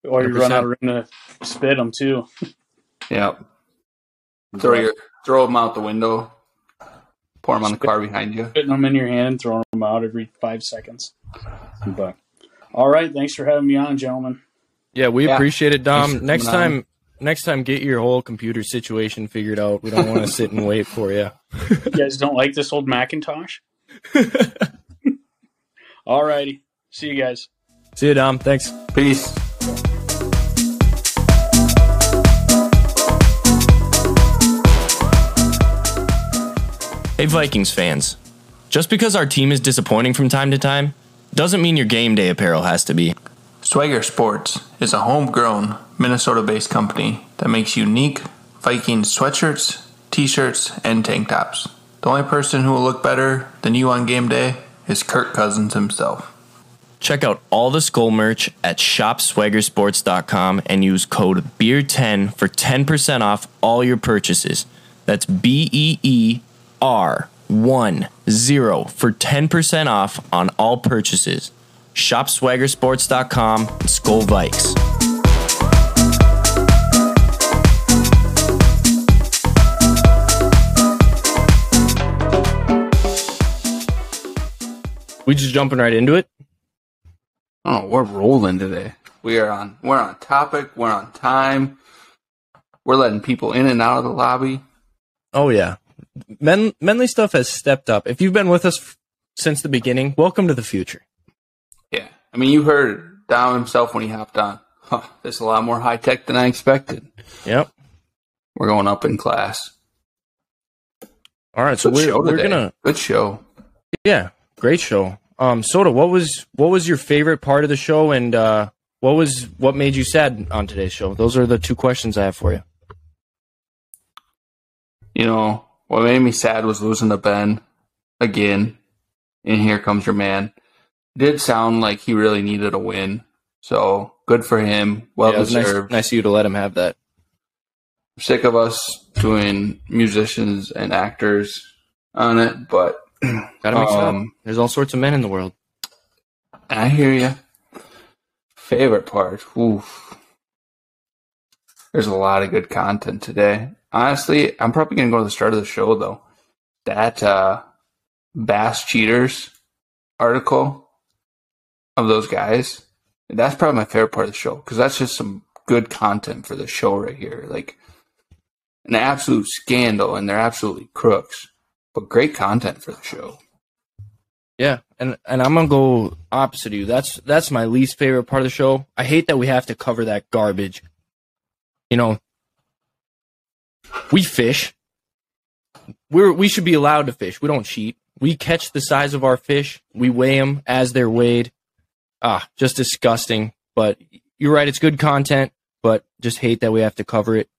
Or you run out of room to spit them too. Yep. Throw them out the window. Pour them on the car behind you. Putting them in your hand and throwing them out every 5 seconds. But all right, thanks for having me on, gentlemen. Yeah, we appreciate it, Dom. Next time, get your whole computer situation figured out. We don't want to sit and wait for you. You guys don't like this old Macintosh? All righty. See you guys. See you, Dom. Thanks. Peace. Hey, Vikings fans. Just because our team is disappointing from time to time doesn't mean your game day apparel has to be. Swagger Sports is a homegrown, Minnesota-based company that makes unique Vikings sweatshirts, t-shirts, and tank tops. The only person who will look better than you on game day is Kirk Cousins himself. Check out all the Skull merch at shopswaggersports.com and use code BEER10 for 10% off all your purchases. That's BEER10 for 10% off on all purchases. ShopSwaggerSports.com and Skull Vikes. We just jumping right into it. Oh, we're rolling today. We're on topic. We're on time. We're letting people in and out of the lobby. Oh yeah, Menly Stuff has stepped up. If you've been with us since the beginning, welcome to the future. Yeah, I mean, you heard Dom himself when he hopped on. Huh, there's a lot more high tech than I expected. Yep, we're going up in class. All right, so good we're gonna good show. Yeah, great show. Soda, what was your favorite part of the show, and what made you sad on today's show? Those are the two questions I have for you. You know, what made me sad was losing to Ben again, and here comes your man. It did sound like he really needed a win, so good for him. Well deserved. Nice of you to let him have that. I'm sick of us doing musicians and actors on it, but gotta make fun. There's all sorts of men in the world. I hear you. Favorite part. Oof. There's a lot of good content today. Honestly, I'm probably going to go to the start of the show, though. That Bass Cheaters article of those guys, that's probably my favorite part of the show, because that's just some good content for the show right here. Like, an absolute scandal, and they're absolutely crooks. But great content for the show. Yeah, and I'm going to go opposite of you. That's my least favorite part of the show. I hate that we have to cover that garbage. You know, we fish. We should be allowed to fish. We don't cheat. We catch the size of our fish. We weigh them as they're weighed. Just disgusting. But you're right, it's good content, but just hate that we have to cover it.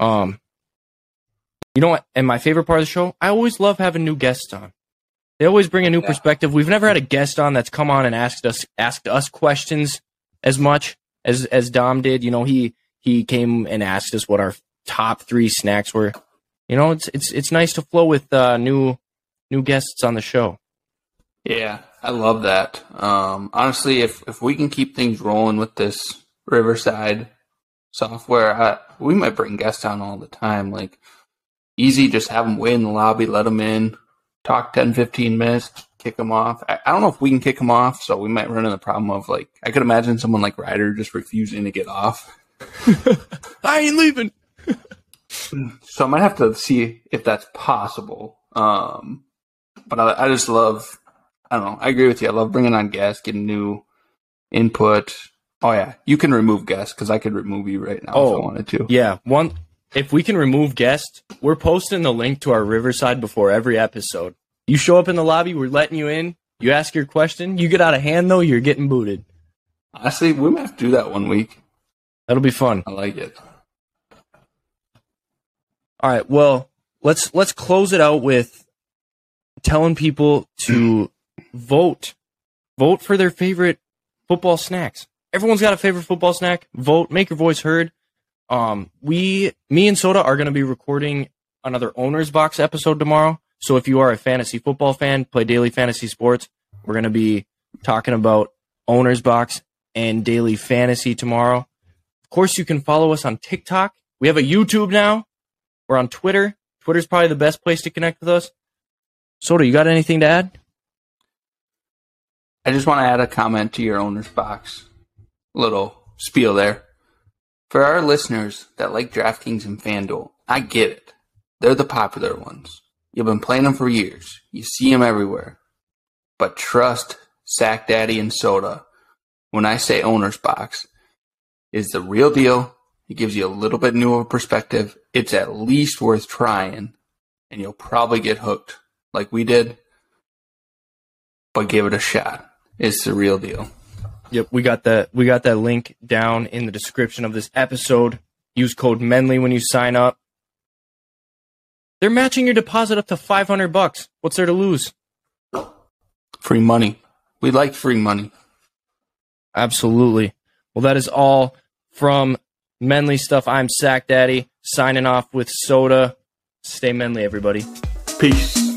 You know what? And my favorite part of the show, I always love having new guests on. They always bring a new perspective. We've never had a guest on that's come on and asked us questions as much as Dom did. You know, he came and asked us what our top 3 snacks were. You know, it's nice to flow with new guests on the show. Yeah, I love that. Honestly, if we can keep things rolling with this Riverside software, we might bring guests on all the time. Like, easy, just have them wait in the lobby, let them in, talk 10, 15 minutes, kick them off. I don't know if we can kick them off, so we might run into the problem of, like, I could imagine someone like Ryder just refusing to get off. I ain't leaving. So I might have to see if that's possible. But I just love, I don't know, I agree with you. I love bringing on guests, getting new input. Oh, yeah, you can remove guests because I could remove you right now if I wanted to. Yeah, if we can remove guests, we're posting the link to our Riverside before every episode. You show up in the lobby, we're letting you in. You ask your question. You get out of hand, though, you're getting booted. Honestly, we might have to do that one week. That'll be fun. I like it. All right, well, let's close it out with telling people to vote for their favorite football snacks. Everyone's got a favorite football snack. Vote, make your voice heard. Me and Soda are going to be recording another Owner's Box episode tomorrow. So if you are a fantasy football fan, play daily fantasy sports, we're going to be talking about Owner's Box and daily fantasy tomorrow. Of course, you can follow us on TikTok. We have a YouTube now. We're on Twitter. Twitter's probably the best place to connect with us. Soda, you got anything to add? I just want to add a comment to your Owner's Box little spiel there. For our listeners that like DraftKings and FanDuel, I get it. They're the popular ones. You've been playing them for years. You see them everywhere. But trust Sack Daddy and Soda when I say Owner's Box is the real deal. It gives you a little bit newer perspective. It's at least worth trying, and you'll probably get hooked like we did, but give it a shot. It's the real deal. Yep, we got that link down in the description of this episode. Use code MENLY when you sign up. They're matching your deposit up to $500. What's there to lose? Free money. We like free money. Absolutely. Well, that is all from Menly Stuff. I'm Sack Daddy, signing off with Soda. Stay Menly, everybody. Peace.